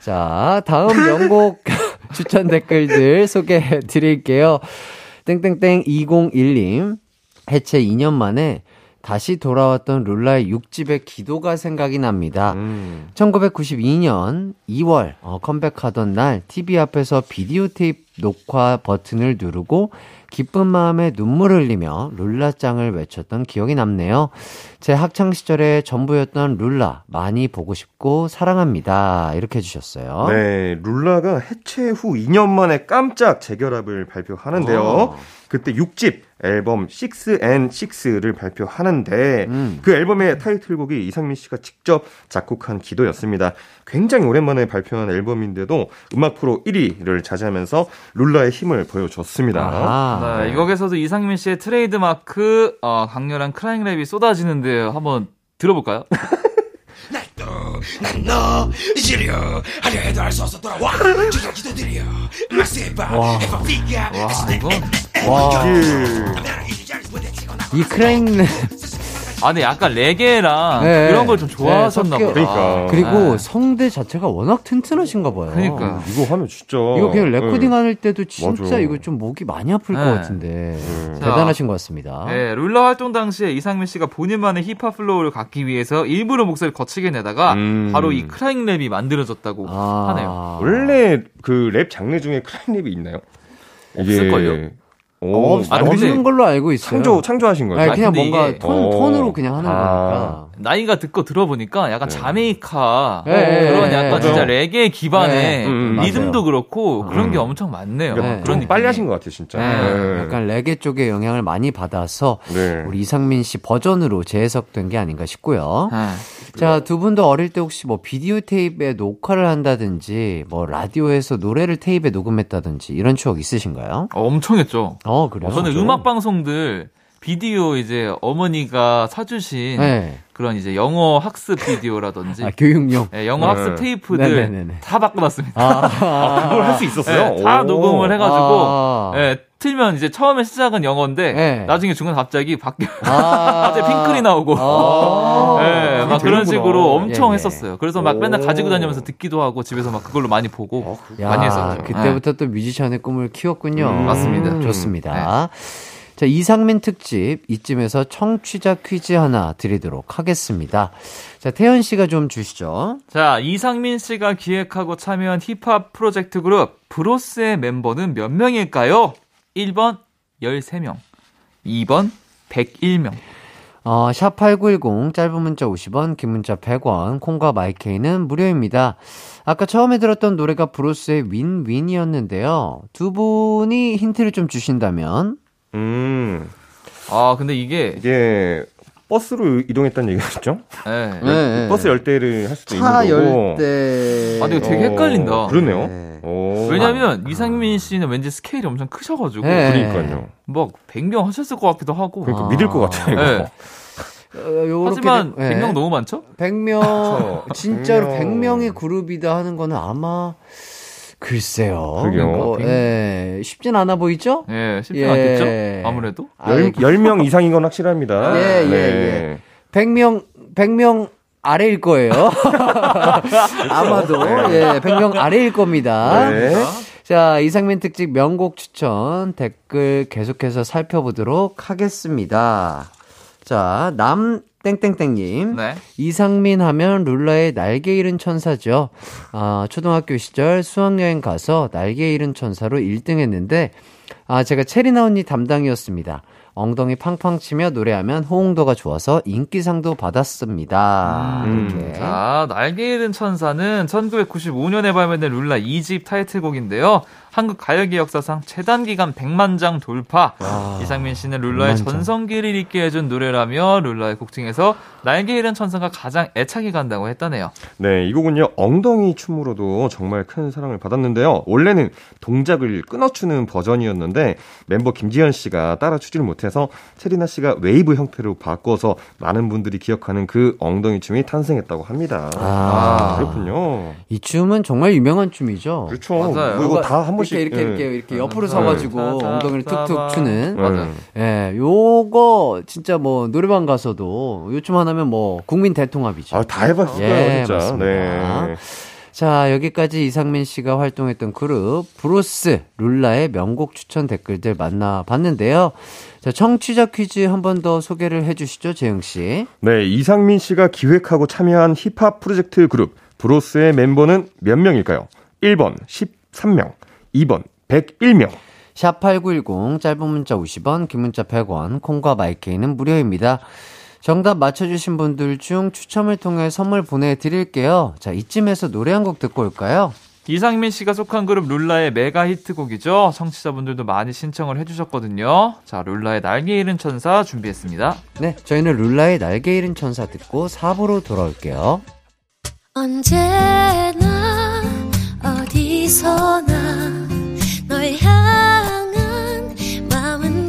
자, 다음 명곡. 추천 댓글들 소개해 드릴게요. 땡땡땡 이공일님 해체 이 년 만에 다시 돌아왔던 룰라의 육집의 기도가 생각이 납니다. 음. 천구백구십이년 이월 어, 컴백하던 날 티비 앞에서 비디오 테이프 녹화 버튼을 누르고 기쁜 마음에 눈물을 흘리며 룰라짱을 외쳤던 기억이 남네요. 제 학창시절의 전부였던 룰라 많이 보고 싶고 사랑합니다. 이렇게 해주셨어요. 네, 룰라가 해체 후 이 년 만에 깜짝 재결합을 발표하는데요. 오. 그때 육집 앨범 식스 앤 식스를 발표하는데 음. 그 앨범의 타이틀곡이 이상민 씨가 직접 작곡한 기도였습니다. 굉장히 오랜만에 발표한 앨범인데도 음악 프로 일위를 차지하면서 룰라의 힘을 보여줬습니다. 아, 네, 이 곡에서도 이상민 씨의 트레이드마크 어, 강렬한 크라잉랩이 쏟아지는데 한번 들어볼까요? 난 너, 난 너, 이지려 하려 해도 알 수 없어 돌아와 주여 기도드려 마세바 에파피가 이 크라잉랩 아, 근데 약간 레게랑 네. 이런 걸 좀 좋아하셨나 네, 보다. 그러니까. 그리고 네. 성대 자체가 워낙 튼튼하신가 봐요. 그러니까. 이거 하면 진짜. 이거 그냥 레코딩 네. 할 때도 진짜 맞아. 이거 좀 목이 많이 아플 네. 것 같은데. 네. 대단하신 것 같습니다. 네, 룰라 활동 당시에 이상민 씨가 본인만의 힙합 플로우를 갖기 위해서 일부러 목소리를 거치게 내다가 음. 바로 이 크라잉 랩이 만들어졌다고 아. 하네요. 원래 그 랩 장르 중에 크라잉 랩이 있나요? 없을걸요? 예. 오, 아, 없는 걸로 알고 있어요. 창조, 창조하신 거예요? 아니, 그냥 뭔가 이게... 톤, 톤으로 그냥 하는 아... 거니까. 나이가 듣고 들어보니까 약간 네. 자메이카 네, 그런 네, 약간 네. 진짜 레게 기반의 네. 음, 리듬도 맞아요. 그렇고 그런 게 음. 엄청 많네요. 네. 그런 빨리 하신 것 같아요, 진짜. 네. 네. 약간 레게 쪽에 영향을 많이 받아서 네. 우리 이상민 씨 버전으로 재해석된 게 아닌가 싶고요. 네. 자, 두 분도 어릴 때 혹시 뭐 비디오 테이프에 녹화를 한다든지 뭐 라디오에서 노래를 테이프에 녹음했다든지 이런 추억 있으신가요? 어, 엄청 했죠. 어, 그래요? 저는 음악 방송들 비디오 이제 어머니가 사주신 네. 그런 이제 영어 학습 비디오라든지 아, 교육용 네, 영어 네. 학습 테이프들 네네네네. 다 바꿔놨습니다. 아, 아, 그걸 할 수 있었어요? 네, 다 녹음을 해가지고 아. 네, 틀면 이제 처음에 시작은 영어인데 네. 나중에 중간 갑자기 바뀌어 아~ 갑자기 핑클이 나오고 아~ 네, 막 되는구나. 그런 식으로 엄청 예, 했었어요. 그래서 막 맨날 가지고 다니면서 듣기도 하고 집에서 막 그걸로 많이 보고 야, 많이 했었죠. 그때부터 네. 또 뮤지션의 꿈을 키웠군요. 음~ 맞습니다. 좋습니다. 네. 자, 이상민 특집 이쯤에서 청취자 퀴즈 하나 드리도록 하겠습니다. 자, 태연 씨가 좀 주시죠. 자, 이상민 씨가 기획하고 참여한 힙합 프로젝트 그룹 브로스의 멤버는 몇 명일까요? 일 번 열세 명, 이 번 백일 명. 어, 샵 팔구일공 짧은 문자 오십 원, 긴 문자 백 원, 콩과 마이케이는 무료입니다. 아까 처음에 들었던 노래가 브로스의 윈윈이었는데요. 두 분이 힌트를 좀 주신다면? 음. 아, 근데 이게 이게 버스로 이동했다는 얘기였죠? 네. 네. 버스 열대를 할 수도 있는 거고. 차 열대. 아, 근데 되게 헷갈린다. 어, 그러네요. 네. 오. 왜냐면 아, 이상민 씨는 왠지 스케일이 엄청 크셔가지고. 네. 그러니까요. 막 백 명 하셨을 것 같기도 하고. 그러니까 아. 믿을 것 같아요. 네. 어, 하지만 되, 백 명 네. 너무 많죠? 백 명 진짜로 백 명의 그룹이다 하는 거는 아마. 글쎄요. 그러게요. 예, 네, 쉽진 않아 보이죠? 예, 쉽진 예. 않겠죠? 아무래도. 열, 열 명 이상인 건 확실합니다. 예, 예, 네. 예. 백 명, 백 명 아래일 거예요. 아마도. 네. 예, 백 명 아래일 겁니다. 네. 자, 이상민 특집 명곡 추천 댓글 계속해서 살펴보도록 하겠습니다. 자, 남, 땡땡땡님. 네. 이상민 하면 룰라의 날개 잃은 천사죠. 아, 초등학교 시절 수학여행 가서 날개 잃은 천사로 일 등 했는데, 아, 제가 체리나 언니 담당이었습니다. 엉덩이 팡팡 치며 노래하면 호응도가 좋아서 인기상도 받았습니다. 음. 이렇게. 자, 날개 잃은 천사는 천구백구십오 년에 발매된 룰라 이 집 타이틀곡인데요. 한국 가요계 역사상 최단기간 백만 장 돌파. 와, 이상민 씨는 룰라의 전성기를 잊게 해준 노래라며 룰라의 곡 중에서 날개 잃은 천사가 가장 애착이 간다고 했다네요. 네, 이 곡은요 엉덩이 춤으로도 정말 큰 사랑을 받았는데요. 원래는 동작을 끊어추는 버전이었는데 멤버 김지현 씨가 따라 추지를 못해서 체리나 씨가 웨이브 형태로 바꿔서 많은 분들이 기억하는 그 엉덩이 춤이 탄생했다고 합니다. 아, 아 그렇군요. 이 춤은 정말 유명한 춤이죠. 그렇죠. 맞아요. 이거 다 한 번. 이렇게, 이렇게, 네. 이렇게 옆으로 네. 서가지고 네. 엉덩이를 툭툭 추는. 맞아요. 예, 요거 진짜 뭐 노래방 가서도 요즘 하나면 뭐 국민 대통합이죠. 아, 다 해봤어요. 예, 진짜. 맞습니다. 네. 자, 여기까지 이상민 씨가 활동했던 그룹 브로스 룰라의 명곡 추천 댓글들 만나봤는데요. 자, 청취자 퀴즈 한 번 더 소개를 해주시죠, 재영 씨. 네, 이상민 씨가 기획하고 참여한 힙합 프로젝트 그룹 브로스의 멤버는 몇 명일까요? 일 번 십삼 명, 이 번 백일 명. 샵팔구일공 짧은 문자 오십 원, 긴 문자 백 원, 콩과 마이케이는 무료입니다. 정답 맞춰주신 분들 중 추첨을 통해 선물 보내드릴게요. 자, 이쯤에서 노래 한 곡 듣고 올까요? 이상민 씨가 속한 그룹 룰라의 메가 히트곡이죠. 청취자분들도 많이 신청을 해주셨거든요. 자, 룰라의 날개 잃은 천사 준비했습니다. 네, 저희는 룰라의 날개 잃은 천사 듣고 사 부로 돌아올게요. 언제나 어디서나 널 향한 마음은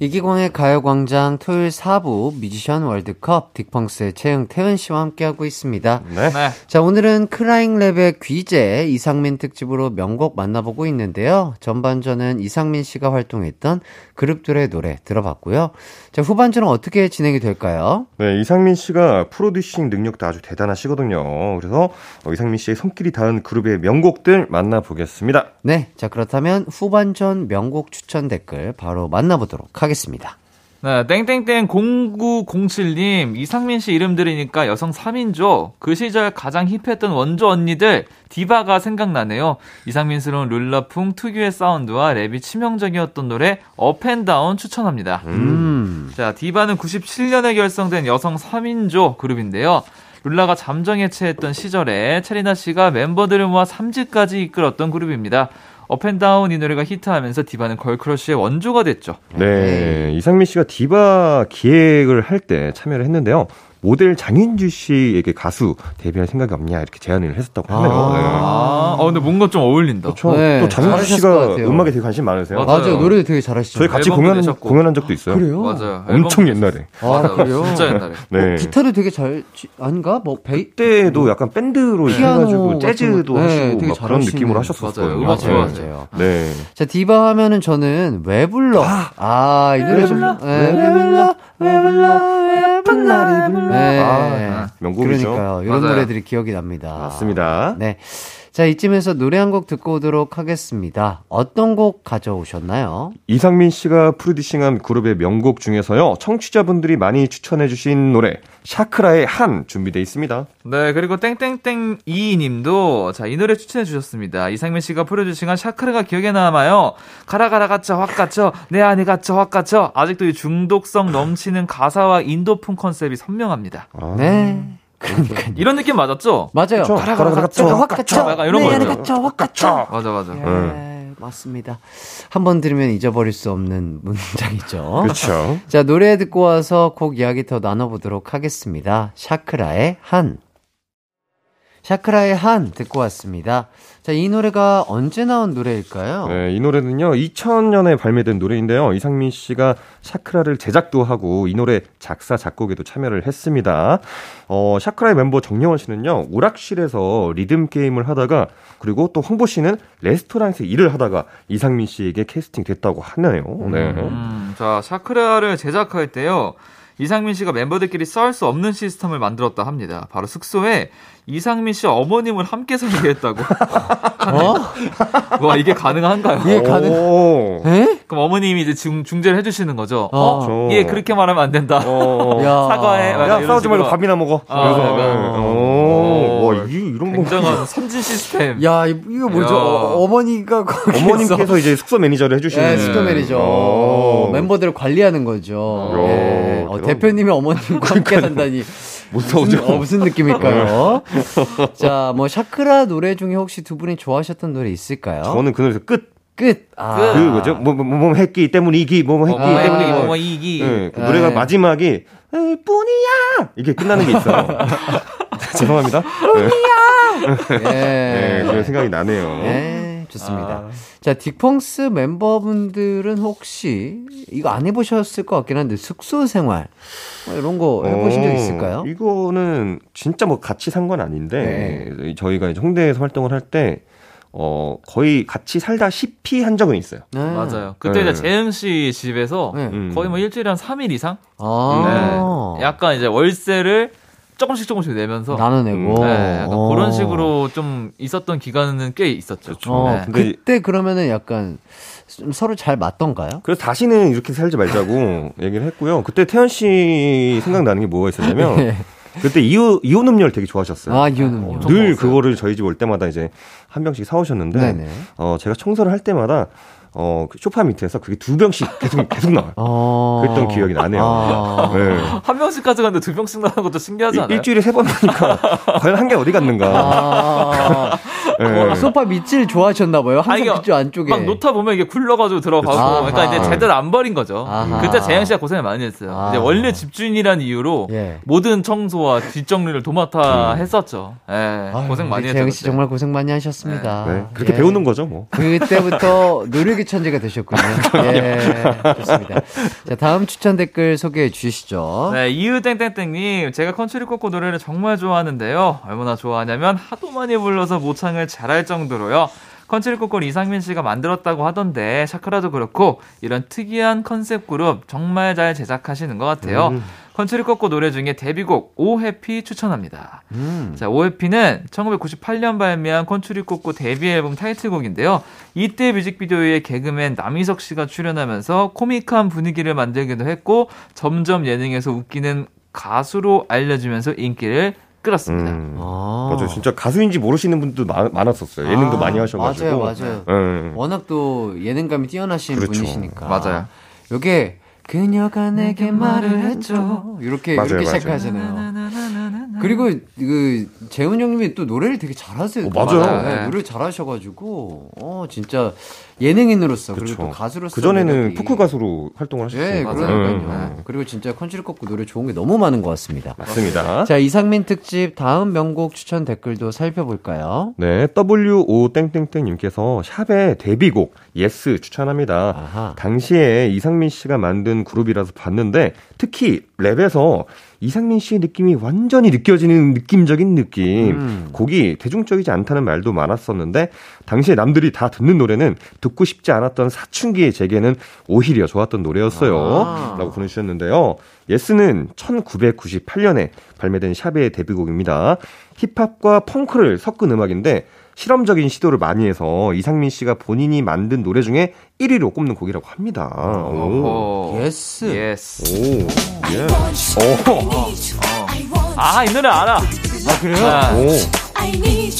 이기광의 가요광장 토요일 사 부 뮤지션 월드컵 딕펑스의 채영 태연 씨와 함께하고 있습니다. 네. 네. 자, 오늘은 크라잉랩의 귀재 이상민 특집으로 명곡 만나보고 있는데요. 전반전은 이상민 씨가 활동했던 그룹들의 노래 들어봤고요. 자, 후반전은 어떻게 진행이 될까요? 네, 이상민 씨가 프로듀싱 능력도 아주 대단하시거든요. 그래서 이상민 씨의 손길이 닿은 그룹의 명곡들 만나보겠습니다. 네, 자 그렇다면 후반전 명곡 추천 댓글 바로 만나보도록 하겠습니다. 네, 땡땡땡 공구공칠님 이상민씨 이름 들으니까 여성 삼인조 그 시절 가장 힙했던 원조 언니들 디바가 생각나네요. 이상민스러운 룰라풍 특유의 사운드와 랩이 치명적이었던 노래 업앤다운 추천합니다. 음. 자, 디바는 구십칠년에 결성된 여성 삼인조 그룹인데요, 룰라가 잠정에 체했던 시절에 체리나씨가 멤버들을 모아 삼 집까지 이끌었던 그룹입니다. 업앤다운 이 노래가 히트하면서 디바는 걸크러쉬의 원조가 됐죠. 네, 이상민 씨가 디바 기획을 할 때 참여를 했는데요. 모델 장윤주 씨에게 가수 데뷔할 생각이 없냐 이렇게 제안을 했었다고 하네요. 아, 네. 아, 근데 뭔가 좀 어울린다. 그렇죠. 네, 또 장윤주 씨가 음악에 되게 관심 많으세요. 맞아요, 맞아요. 노래도 되게 잘하시죠. 저희 같이 공연, 공연한 적도 있어요. 아, 그래요? 맞아요. 엄청 옛날에. 아, 그래요? 진짜 옛날에. 네. 뭐, 기타를 되게 잘, 아닌가? 뭐 베이... 그때도 약간 밴드로 해가지고 재즈도 네, 하시고 되게 그런 느낌으로 하셨었어요. 맞아요. 좋았어요. 네. 자, 디바 하면은 저는 왜 불러? 아, 아 이 노래 좀. 네. 왜 불러? 왜 불러? 예쁜 날이 불러. 네. 아, 명곡이죠. 그러니까요. 이런 맞아요. 노래들이 기억이 납니다. 맞습니다. 네. 자, 이쯤에서 노래 한 곡 듣고 오도록 하겠습니다. 어떤 곡 가져오셨나요? 이상민 씨가 프로듀싱한 그룹의 명곡 중에서요, 청취자분들이 많이 추천해 주신 노래 샤크라의 한 준비되어 있습니다. 네, 그리고 땡땡땡이님도 자, 이 노래 추천해 주셨습니다. 이상민 씨가 프로듀싱한 샤크라가 기억에 남아요. 가라 가라 갇혀 확 갇혀 내 안에 갇혀 확 갇혀. 아직도 이 중독성 넘치는 가사와 인도풍 컨셉이 선명합니다. 아. 네. 그러니까요. 이런 느낌 맞았죠? 맞아요. 가라 가라 갇혀 확 갇혀 약간 이런 거예요. 네, 갇혀 확 갇혀. 맞아 맞아. 예, 음. 맞습니다. 한번 들으면 잊어버릴 수 없는 문장이죠. 그렇죠. 자, 노래 듣고 와서 곡 이야기 더 나눠보도록 하겠습니다. 샤크라의 한. 샤크라의 한 듣고 왔습니다. 자, 이 노래가 언제 나온 노래일까요? 네, 이 노래는요 이천년에 발매된 노래인데요, 이상민 씨가 샤크라를 제작도 하고 이 노래 작사 작곡에도 참여를 했습니다. 어, 샤크라의 멤버 정여원 씨는요 오락실에서 리듬 게임을 하다가, 그리고 또 황보 씨는 레스토랑에서 일을 하다가 이상민 씨에게 캐스팅됐다고 하네요. 네. 음, 자, 샤크라를 제작할 때요, 이상민 씨가 멤버들끼리 싸울 수 없는 시스템을 만들었다 합니다. 바로 숙소에 이상민 씨 어머님을 함께 살게 했다고. 어? 와, 이게 가능한가요? 예, 가능. 에? 그럼 어머님이 이제 중, 중재를 해주시는 거죠. 아, 어? 예, 그렇게 말하면 안 된다. 사과해. 야, 야 싸우지 말고 밥이나 먹어. 아, 오, 와, 이, 이런 거. 굉장한 선진 시스템. 야, 이거 뭐죠? 야. 어, 어머니가. 어머님께서 이제 숙소 매니저를 해주시는. 네, 숙소 매니저. 오. 멤버들을 관리하는 거죠. 네. 어, 대표님의 어머님과 함께 산다니. 무서우죠? 무슨, 어, 무슨 느낌일까요? 자, 뭐, 샤크라 노래 중에 혹시 두 분이 좋아하셨던 노래 있을까요? 저는 그 노래에서 끝! 끝! 아. 그, 뭐죠? 뭐, 뭐, 뭐, 했기 때문에 이기, 뭐, 뭐, 했기 아. 때문에 이기, 뭐, 뭐, 이기. 네, 그 노래가 마지막이, 뿐이야! 이렇게 끝나는 게 있어요. 죄송합니다. 뿐이야! 네. 네. 네, 그런 생각이 나네요. 네, 좋습니다. 아. 자, 딕펑스 멤버분들은 혹시 이거 안 해보셨을 것 같긴 한데 숙소 생활 이런 거 해보신 어, 적 있을까요? 이거는 진짜 뭐 같이 산 건 아닌데 네. 저희가 이제 홍대에서 활동을 할 때 어, 거의 같이 살다시피 한 적은 있어요. 네. 맞아요. 그때 네. 재흥 씨 집에서 네. 거의 뭐 일주일에 한 삼 일 이상? 아~ 네. 약간 이제 월세를 조금씩 조금씩 내면서 나눠내고 네, 약간 어. 그런 식으로 좀 있었던 기간은 꽤 있었죠. 그렇죠. 어, 네. 근데 그때 그러면은 약간 좀 서로 잘 맞던가요? 그래서 다시는 이렇게 살지 말자고 얘기를 했고요. 그때 태연 씨 생각나는 게 뭐가 있었냐면 네. 그때 이온, 이온 음료를 되게 좋아하셨어요. 아, 이온 음료. 늘 먹었어요. 그거를 저희 집 올 때마다 이제 한 병씩 사오셨는데 어, 제가 청소를 할 때마다 어, 그 소파 밑에서 그게 두 병씩 계속, 계속 나와요. 아~ 그랬던 기억이 나네요. 아~ 네. 한 병씩 가져갔는데 두 병씩 나는 것도 신기하지 않아요? 일, 일주일에 세 번 하니까 과연 한 개 어디 갔는가. 아~ 네. 소파 밑을 좋아하셨나봐요. 항상 그쪽 안쪽에. 막 놓다 보면 이게 굴러가지고 들어가고. 아하. 그러니까 이제 제대로 안 버린 거죠. 아하. 그때 재영 씨가 고생을 많이 했어요. 이제 원래 집주인이란 이유로 예. 모든 청소와 뒷정리를 도맡아 음. 했었죠. 예. 아유, 고생 많이 했죠. 재영 씨 정말 고생 많이 하셨습니다. 네. 네. 그렇게 예. 배우는 거죠, 뭐. 그때부터 노력이 천재가 되셨군요. 예, 좋습니다. 자, 다음 추천 댓글 소개해 주시죠. 네, 이유땡땡땡님, 제가 컨츄리꼬꼬 노래를 정말 좋아하는데요. 얼마나 좋아하냐면 하도 많이 불러서 모창을 잘할 정도로요. 컨츄리꼬꼬 이상민 씨가 만들었다고 하던데 샤크라도 그렇고 이런 특이한 컨셉 그룹 정말 잘 제작하시는 것 같아요. 음. 컨츄리꼬꼬 노래 중에 데뷔곡 오해피 추천합니다. 음. 자, 오해피는 천구백구십팔 년 발매한 컨츄리꼬꼬 데뷔 앨범 타이틀곡인데요. 이때 뮤직비디오에 개그맨 남희석 씨가 출연하면서 코믹한 분위기를 만들기도 했고 점점 예능에서 웃기는 가수로 알려지면서 인기를 끌었습니다. 음. 아. 맞아요. 진짜 가수인지 모르시는 분도 마, 많았었어요. 예능도 아, 많이 하셔가지고. 맞아요, 맞아요. 음. 워낙 또 예능감이 뛰어나신 그렇죠. 분이시니까. 맞아요. 이게 그녀가 내게 말을 했죠. 이렇게 맞아요, 이렇게 시작하잖아요. 그리고 그 재훈 형님이 또 노래를 되게 잘하세요. 어, 맞아요. 맞아요. 네. 노래를 잘하셔가지고 어 진짜 예능인으로서 그쵸. 그리고 또 가수로서 그 전에는 푸크 가수로 활동을 하셨어요. 네, 그러니까요. 음. 그리고 진짜 컨츄리꼬꼬 노래 좋은 게 너무 많은 것 같습니다. 맞습니다. 자, 이상민 특집 다음 명곡 추천 댓글도 살펴볼까요? 네, 더블유 오 땡땡땡님께서 샵의 데뷔곡 예스 추천합니다. 아하. 당시에 이상민 씨가 만든 그룹이라서 봤는데 특히 랩에서 이상민 씨의 느낌이 완전히 느껴지는 느낌적인 느낌. 음. 곡이 대중적이지 않다는 말도 많았었는데 당시에 남들이 다 듣는 노래는 듣고 싶지 않았던 사춘기의 제게는 오히려 좋았던 노래였어요. 아. 라고 보내주셨는데요. 예스는 천구백구십팔 년에 발매된 샵의 데뷔곡입니다. 힙합과 펑크를 섞은 음악인데 실험적인 시도를 많이 해서 이상민 씨가 본인이 만든 노래 중에 일 위로 꼽는 곡이라고 합니다. 오. 예스. 예스. 오. 예스. 오. 어. 아, 이 노래 알아. 아, 그래요? 아. 오. 아, 이게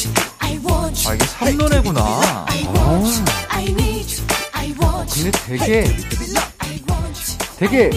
샵 노래구나. 아. 아, 근데 되게 되게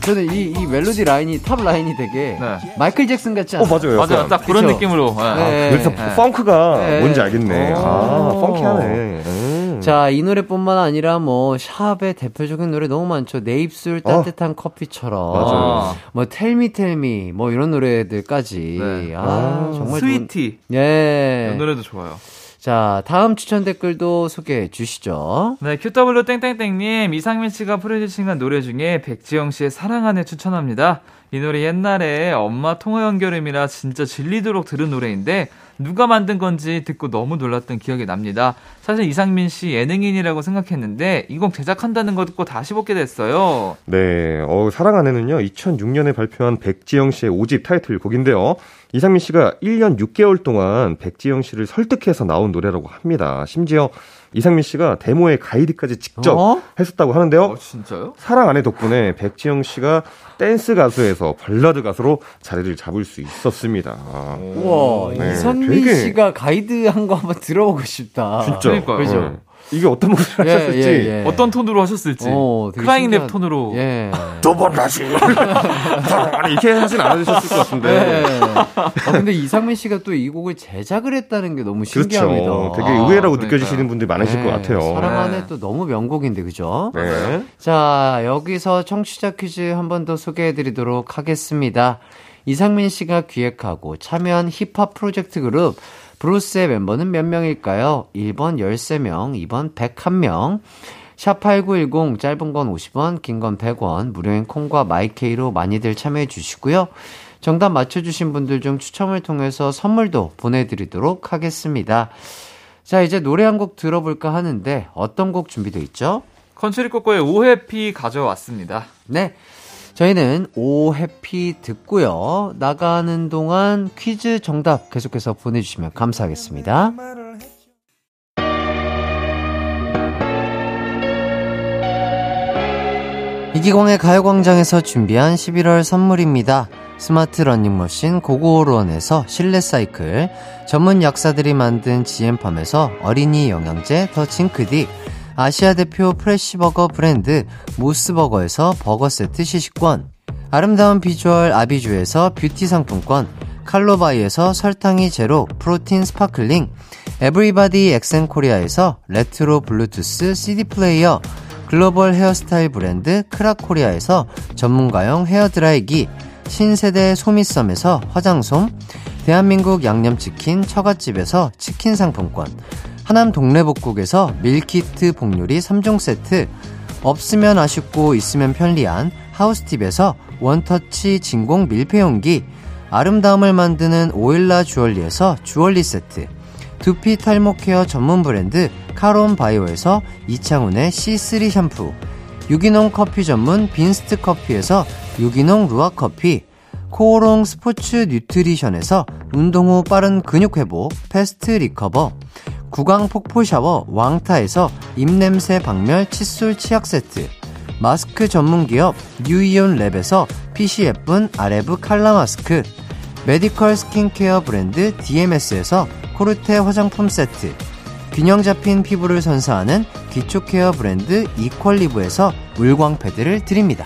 저는 이, 이 멜로디 라인이 탑 라인이 되게 네. 마이클 잭슨 같지 않아요? 어, 맞아요. 맞아요. 딱 그런 그쵸? 느낌으로. 네. 아, 그래서 네. 펑크가 네. 뭔지 알겠네. 아, 펑키하네. 음. 자, 이 노래뿐만 아니라 뭐 샵의 대표적인 노래 너무 많죠. 내 입술 따뜻한 어. 커피처럼. 맞아요. 뭐 텔미 텔미 뭐 이런 노래들까지. 네. 아, 아, 정말 스위티. 좋은... 예. 이 노래도 좋아요. 자, 다음 추천 댓글도 소개해 주시죠. 네, 큐더블유 땡땡땡님, 이상민 씨가 프로듀싱한 노래 중에 백지영 씨의 사랑하네 추천합니다. 이 노래 옛날에 엄마 통화 연결음이라 진짜 질리도록 들은 노래인데 누가 만든 건지 듣고 너무 놀랐던 기억이 납니다. 사실 이상민 씨 예능인이라고 생각했는데 이 곡 제작한다는 거 듣고 다시 보게 됐어요. 네, 어, 사랑하네는요 이천육 년에 발표한 백지영 씨의 오 집 타이틀곡인데요. 이상민 씨가 일 년 육 개월 동안 백지영 씨를 설득해서 나온 노래라고 합니다. 심지어 이상민 씨가 데모의 가이드까지 직접 어? 했었다고 하는데요. 어, 진짜요? 사랑하네 덕분에 백지영 씨가 댄스 가수에서 발라드 가수로 자리를 잡을 수 있었습니다. 우와, 네, 이상민 되게... 씨가 가이드한 거 한번 들어보고 싶다. 진짜. 그러니까요. 그렇죠? 네. 이게 어떤 목소리를 예, 하셨을지 예, 예. 어떤 톤으로 하셨을지 어, 크라잉 신기한... 랩 톤으로 예. 두 번 다시 이렇게 하진 않으셨을 것 같은데 예. 아, 근데 이상민 씨가 또 이 곡을 제작을 했다는 게 너무 신기합니다. 그렇죠. 되게 의외라고 아, 그러니까. 느껴지시는 분들이 많으실 예. 것 같아요. 사랑하네 예. 또 너무 명곡인데 그죠? 예. 자, 여기서 청취자 퀴즈 한 번 더 소개해드리도록 하겠습니다. 이상민 씨가 기획하고 참여한 힙합 프로젝트 그룹 브로스의 멤버는 몇 명일까요? 일 번 십삼 명, 이 번 백일 명. 샵팔구일공 짧은 건 오십 원, 긴 건 백 원. 무료인 콩과 마이케이로 많이들 참여해 주시고요. 정답 맞춰주신 분들 중 추첨을 통해서 선물도 보내드리도록 하겠습니다. 자, 이제 노래 한 곡 들어볼까 하는데 어떤 곡 준비되어 있죠? 컨츄리꼬꼬의 오해피 가져왔습니다. 네. 저희는 오 해피 듣고요. 나가는 동안 퀴즈 정답 계속해서 보내주시면 감사하겠습니다. 이기광의 가요광장에서 준비한 십일월 선물입니다. 스마트 러닝머신 고고오론에서 실내 사이클, 전문 약사들이 만든 지엠팜에서 어린이 영양제 더 징크디, 아시아 대표 프레시버거 브랜드 모스버거에서 버거세트 시식권, 아름다운 비주얼 아비주에서 뷰티 상품권, 칼로바이에서 설탕이 제로 프로틴 스파클링, 에브리바디 엑센코리아에서 레트로 블루투스 씨디 플레이어, 글로벌 헤어스타일 브랜드 크락코리아에서 전문가용 헤어드라이기, 신세대 소미썸에서 화장솜, 대한민국 양념치킨 처갓집에서 치킨 상품권, 하남 동래복국에서 밀키트 복요리 삼 종 세트, 없으면 아쉽고 있으면 편리한 하우스팁에서 원터치 진공 밀폐용기, 아름다움을 만드는 오일라 주얼리에서 주얼리 세트, 두피 탈모 케어 전문 브랜드 카론 바이오에서 이창훈의 씨쓰리 샴푸, 유기농 커피 전문 빈스트 커피에서 유기농 루아커피, 코오롱 스포츠 뉴트리션에서 운동 후 빠른 근육 회복, 패스트 리커버, 구강 폭포 샤워 왕타에서 입냄새 박멸 칫솔 치약 세트, 마스크 전문기업 뉴이온 랩에서 피씨 예쁜 아레브 칼라 마스크, 메디컬 스킨케어 브랜드 디엠에스에서 코르테 화장품 세트, 균형 잡힌 피부를 선사하는 기초케어 브랜드 이퀄리브에서 물광 패드를 드립니다.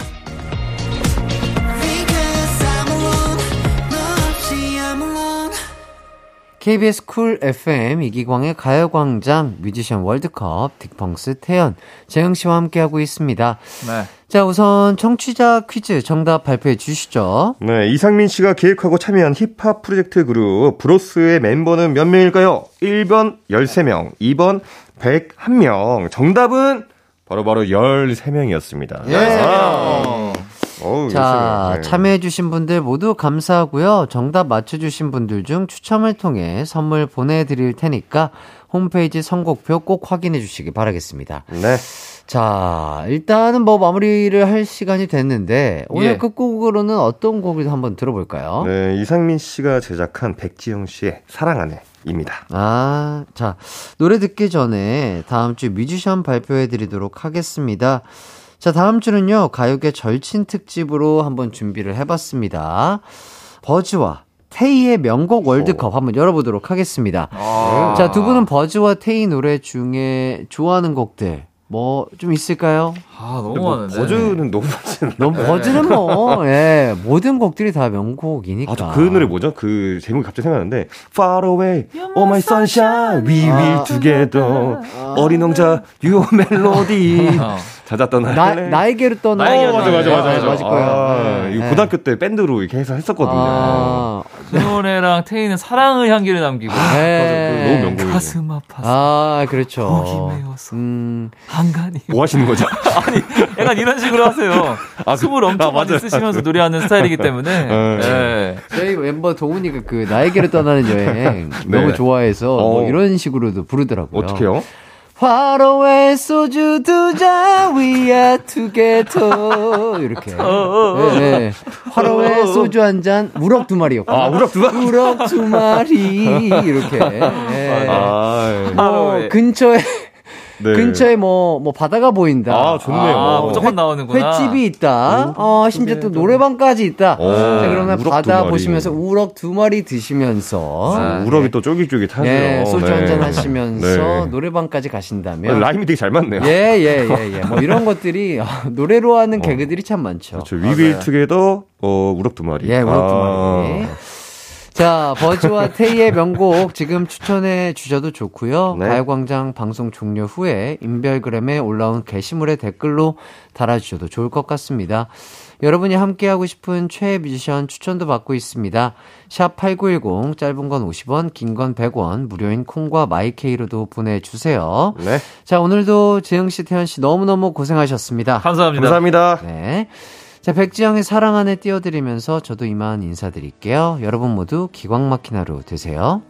케이비에스 쿨 에프엠 이기광의 가요광장 뮤지션 월드컵 딕펑스 태연 재영씨와 함께하고 있습니다. 네. 자, 우선 청취자 퀴즈 정답 발표해 주시죠. 네, 이상민 씨가 기획하고 참여한 힙합 프로젝트 그룹 브로스의 멤버는 몇 명일까요? 일 번 열세 명, 이 번 백일 명. 정답은 바로바로 바로 열세 명이었습니다. 예. 아~ 어우, 자, 네. 참여해주신 분들 모두 감사하고요. 정답 맞춰주신 분들 중 추첨을 통해 선물 보내드릴 테니까 홈페이지 선곡표 꼭 확인해주시기 바라겠습니다. 네. 자, 일단은 뭐 마무리를 할 시간이 됐는데 오늘 예. 끝곡으로는 어떤 곡을 한번 들어볼까요? 네, 이상민 씨가 제작한 백지영 씨의 사랑하네. 입니다. 아, 자, 노래 듣기 전에 다음 주 뮤지션 발표해드리도록 하겠습니다. 자, 다음 주는요, 가요계 절친 특집으로 한번 준비를 해봤습니다. 버즈와 테이의 명곡 월드컵 오. 한번 열어보도록 하겠습니다. 아. 자, 두 분은 버즈와 테이 노래 중에 좋아하는 곡들 뭐 좀 있을까요? 아, 너무 뭐 많은데. 버즈는 너무 많지. 너무 버즈는 뭐, 예, 모든 곡들이 다 명곡이니까. 아, 저 그 노래 뭐죠? 그 제목이 갑자기 생각나는데. Far away, oh my sunshine, we will together. 아. 어린 왕자, your melody. 자자 떠나. 나, 나에게로 떠나. 나에게로 떠나. 어, 맞아, 맞아, 맞아. 맞을 거예요. 아, 네. 이거 고등학교 때 밴드로 이렇게 해서 했었거든요. 아. 그 노래랑 테이는 사랑의 향기를 남기고. 아, 네. 너무 명곡이에요. 가슴 아파서. 아, 그렇죠. 목이 메워서. 음. 한간이. 뭐 하시는 거죠? 아니, 약간 이런 식으로 하세요. 아, 숨을 엄청 아, 많이 쓰시면서 노래하는 스타일이기 때문에. 네. 네. 저희 멤버 도훈이가 그 나에게로 떠나는 여행 네. 너무 좋아해서 어. 뭐 이런 식으로도 부르더라고요. 어떡해요? Far away, 소주 두 잔, we are together. 이렇게. 네. Far away, 소주 한 잔, 우럭 두 마리였고. 아, 우럭 두 마리? 우럭 두 마리. 이렇게. 네. 아, 뭐, 아, 근처에. 네. 근처에 뭐, 뭐, 바다가 보인다. 아, 좋네요. 아, 무조건 나오는구나. 횟집이 있다. 어, 심지어 또 노래방까지 있다. 오, 자, 그러면 바다 보시면서 우럭 두 마리 드시면서. 아, 우럭이 네. 또 쫄깃쫄깃하네요. 네, 소주 네. 한잔 하시면서 네. 노래방까지 가신다면. 라임이 되게 잘 맞네요. 예, 예, 예, 예. 뭐 이런 것들이 노래로 하는 어. 개그들이 참 많죠. 그렇죠. 위빌 투게더, 어, 우럭 두 마리. 예, 우럭 두 마리. 아. 자, 버즈와 테이의 명곡 지금 추천해 주셔도 좋고요. 네. 가요광장 방송 종료 후에 인별그램에 올라온 게시물에 댓글로 달아주셔도 좋을 것 같습니다. 여러분이 함께하고 싶은 최애 뮤지션 추천도 받고 있습니다. 샵 팔구일공, 짧은 건 오십 원, 긴 건 백 원, 무료인 콩과 마이케이로도 보내주세요. 네. 자, 오늘도 재영씨, 태현씨 너무너무 고생하셨습니다. 감사합니다. 감사합니다. 네. 자, 백지영의 사랑 안에 띄워드리면서 저도 이만 인사드릴게요. 여러분 모두 기광 막힌 하루 되세요.